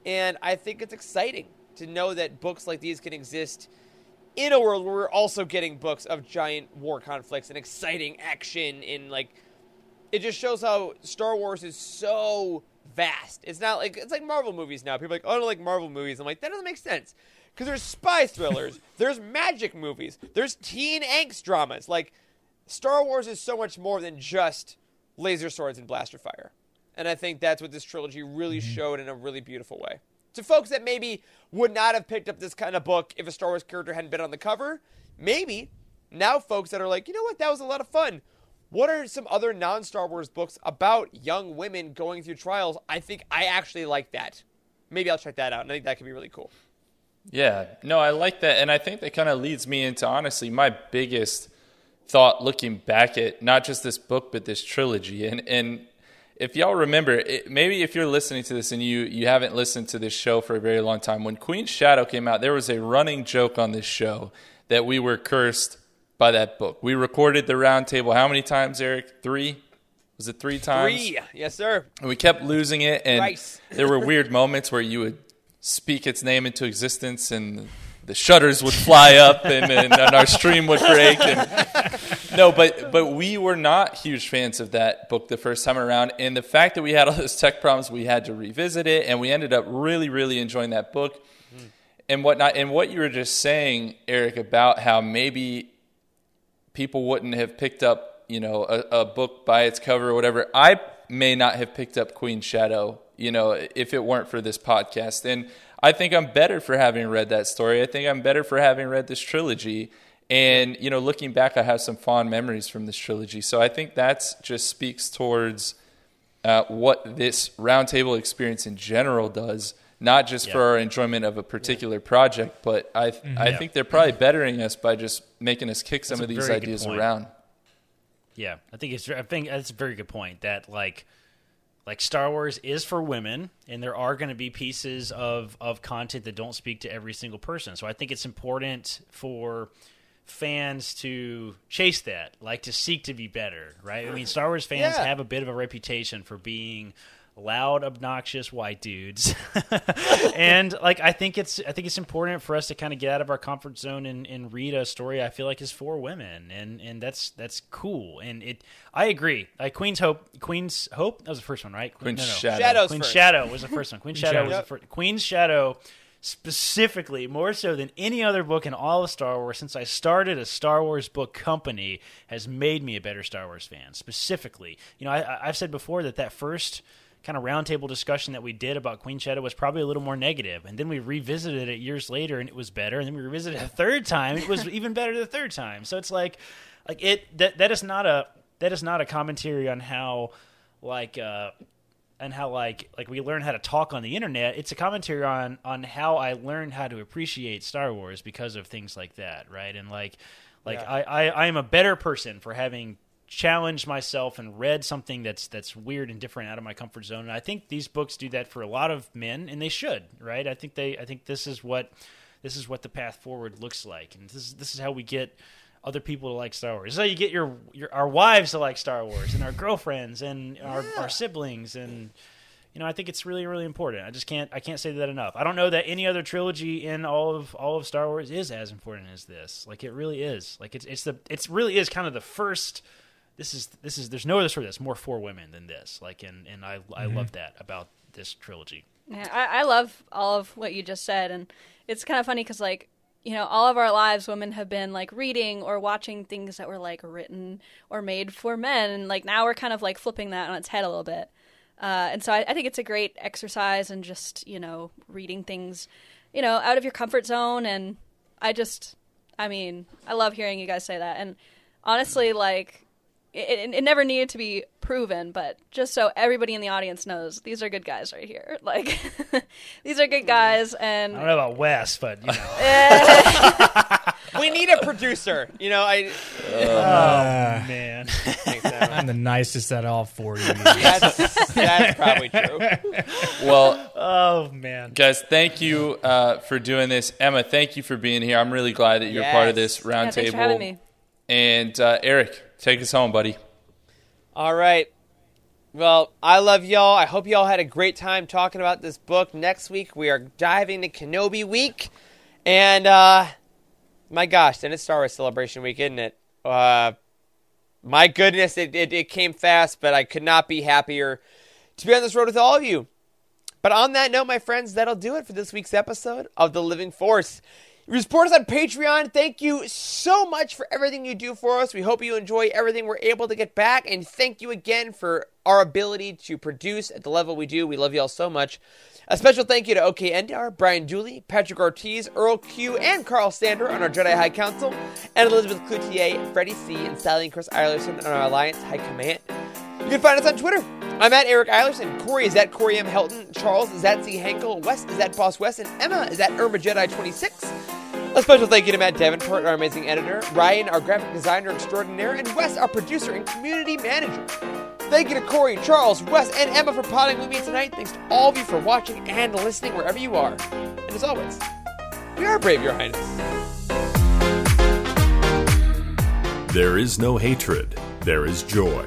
And I think it's exciting to know that books like these can exist in a world where we're also getting books of giant war conflicts and exciting action, and like, it just shows how Star Wars is so vast. It's not like, it's like Marvel movies now. People are like, oh, I don't like Marvel movies. I'm like, that doesn't make sense, because there's spy thrillers, there's magic movies, there's teen angst dramas. Like, Star Wars is so much more than just laser swords and blaster fire. And I think that's what this trilogy really showed in a really beautiful way. To folks that maybe would not have picked up this kind of book if a Star Wars character hadn't been on the cover, maybe now folks that are like, you know what, that was a lot of fun. What are some other non-Star Wars books about young women going through trials? I think I actually like that. Maybe I'll check that out, and I think that could be really cool. Yeah, no, I like that. And I think that kind of leads me into, honestly, my biggest thought looking back at not just this book, but this trilogy. And if y'all remember, maybe if you're listening to this and you haven't listened to this show for a very long time, when Queen's Shadow came out, there was a running joke on this show that we were cursed by that book. We recorded the round table how many times, Eric? Three? Was it three times? Three, yes, sir. And we kept losing it, and there were weird moments where you would speak its name into existence, and the shutters would fly up, and our stream would break. But we were not huge fans of that book the first time around, and the fact that we had all those tech problems, we had to revisit it, and we ended up really, really enjoying that book and whatnot. And what you were just saying, Eric, about how maybe people wouldn't have picked up, a book by its cover or whatever. I may not have picked up Queen's Shadow, if it weren't for this podcast. And I think I'm better for having read that story. I think I'm better for having read this trilogy. And, looking back, I have some fond memories from this trilogy. So I think that's just speaks towards what this roundtable experience in general does, not just for our enjoyment of a particular project, but I think they're probably bettering us by just making us kick some of these ideas around. Yeah, I think that's a very good point. That like Star Wars is for women, and there are going to be pieces of content that don't speak to every single person. So I think it's important for fans to chase that, like to seek to be better, right? I mean, Star Wars fans have a bit of a reputation for being loud, obnoxious white dudes, and I think it's important for us to kind of get out of our comfort zone and read a story I feel like is for women, and that's cool. And I agree. Queen's Hope that was the first one, right? Queen's Shadow was the first one. Queen's Shadow specifically, more so than any other book in all of Star Wars, since I started a Star Wars book company, has made me a better Star Wars fan. Specifically, I've said before that first kind of roundtable discussion that we did about Queen's Shadow was probably a little more negative, and then we revisited it years later and it was better, and then we revisited it a third time and it was even better the third time. So it's like it that is not a commentary on how we learn how to talk on the internet. It's a commentary on how I learned how to appreciate Star Wars because of things like that, right? And I am a better person for having challenged myself and read something that's weird and different out of my comfort zone. And I think these books do that for a lot of men, and they should, right? I think this is what the path forward looks like, and this is how we get other people to like Star Wars. This is how you get our wives to like Star Wars, and our girlfriends, and our siblings, and I think it's really, really important. I can't say that enough. I don't know that any other trilogy in all of Star Wars is as important as this. Like it really is. Like it's really is kind of the first. This is there's no other story that's more for women than this. Like and I love that about this trilogy. Yeah, I love all of what you just said, and it's kind of funny because all of our lives women have been reading or watching things that were written or made for men, and now we're kind of flipping that on its head a little bit. And so I think it's a great exercise in just reading things out of your comfort zone, and I love hearing you guys say that, and honestly It never needed to be proven, but just so everybody in the audience knows, these are good guys right here. These are good guys, and I don't know about Wes, but we need a producer. Oh man, I'm the nicest at all for you. That's probably true. Well, oh man, guys, thank you for doing this, Emma. Thank you for being here. I'm really glad that you're part of this roundtable. Thanks for having me. And Eric, take us home, buddy. All right. Well, I love y'all. I hope y'all had a great time talking about this book. Next week, we are diving into Kenobi Week. And, my gosh, then it's Star Wars Celebration Week, isn't it? My goodness, it came fast, but I could not be happier to be on this road with all of you. But on that note, my friends, that'll do it for this week's episode of The Living Force. Support us on Patreon. Thank you so much for everything you do for us. We hope you enjoy everything we're able to get back. And thank you again for our ability to produce at the level we do. We love you all so much. A special thank you to OK Endar, Brian Dooley, Patrick Ortiz, Earl Q, and Carl Sander on our Jedi High Council, and Elizabeth Cloutier, Freddie C., and Sally and Chris Eilerson on our Alliance High Command. You can find us on Twitter. I'm at Eric Eilerson. Corey is at Corey M. Helton. Charles is at Z. Henkel. Wes is at Boss Wes. And Emma is at Irma Jedi 26. A special thank you to Matt Davenport, our amazing editor, Ryan, our graphic designer extraordinaire, and Wes, our producer and community manager. Thank you to Corey, Charles, Wes, and Emma for potting with me tonight. Thanks to all of you for watching and listening wherever you are. And as always, we are brave, Your Highness. There is no hatred. There is joy.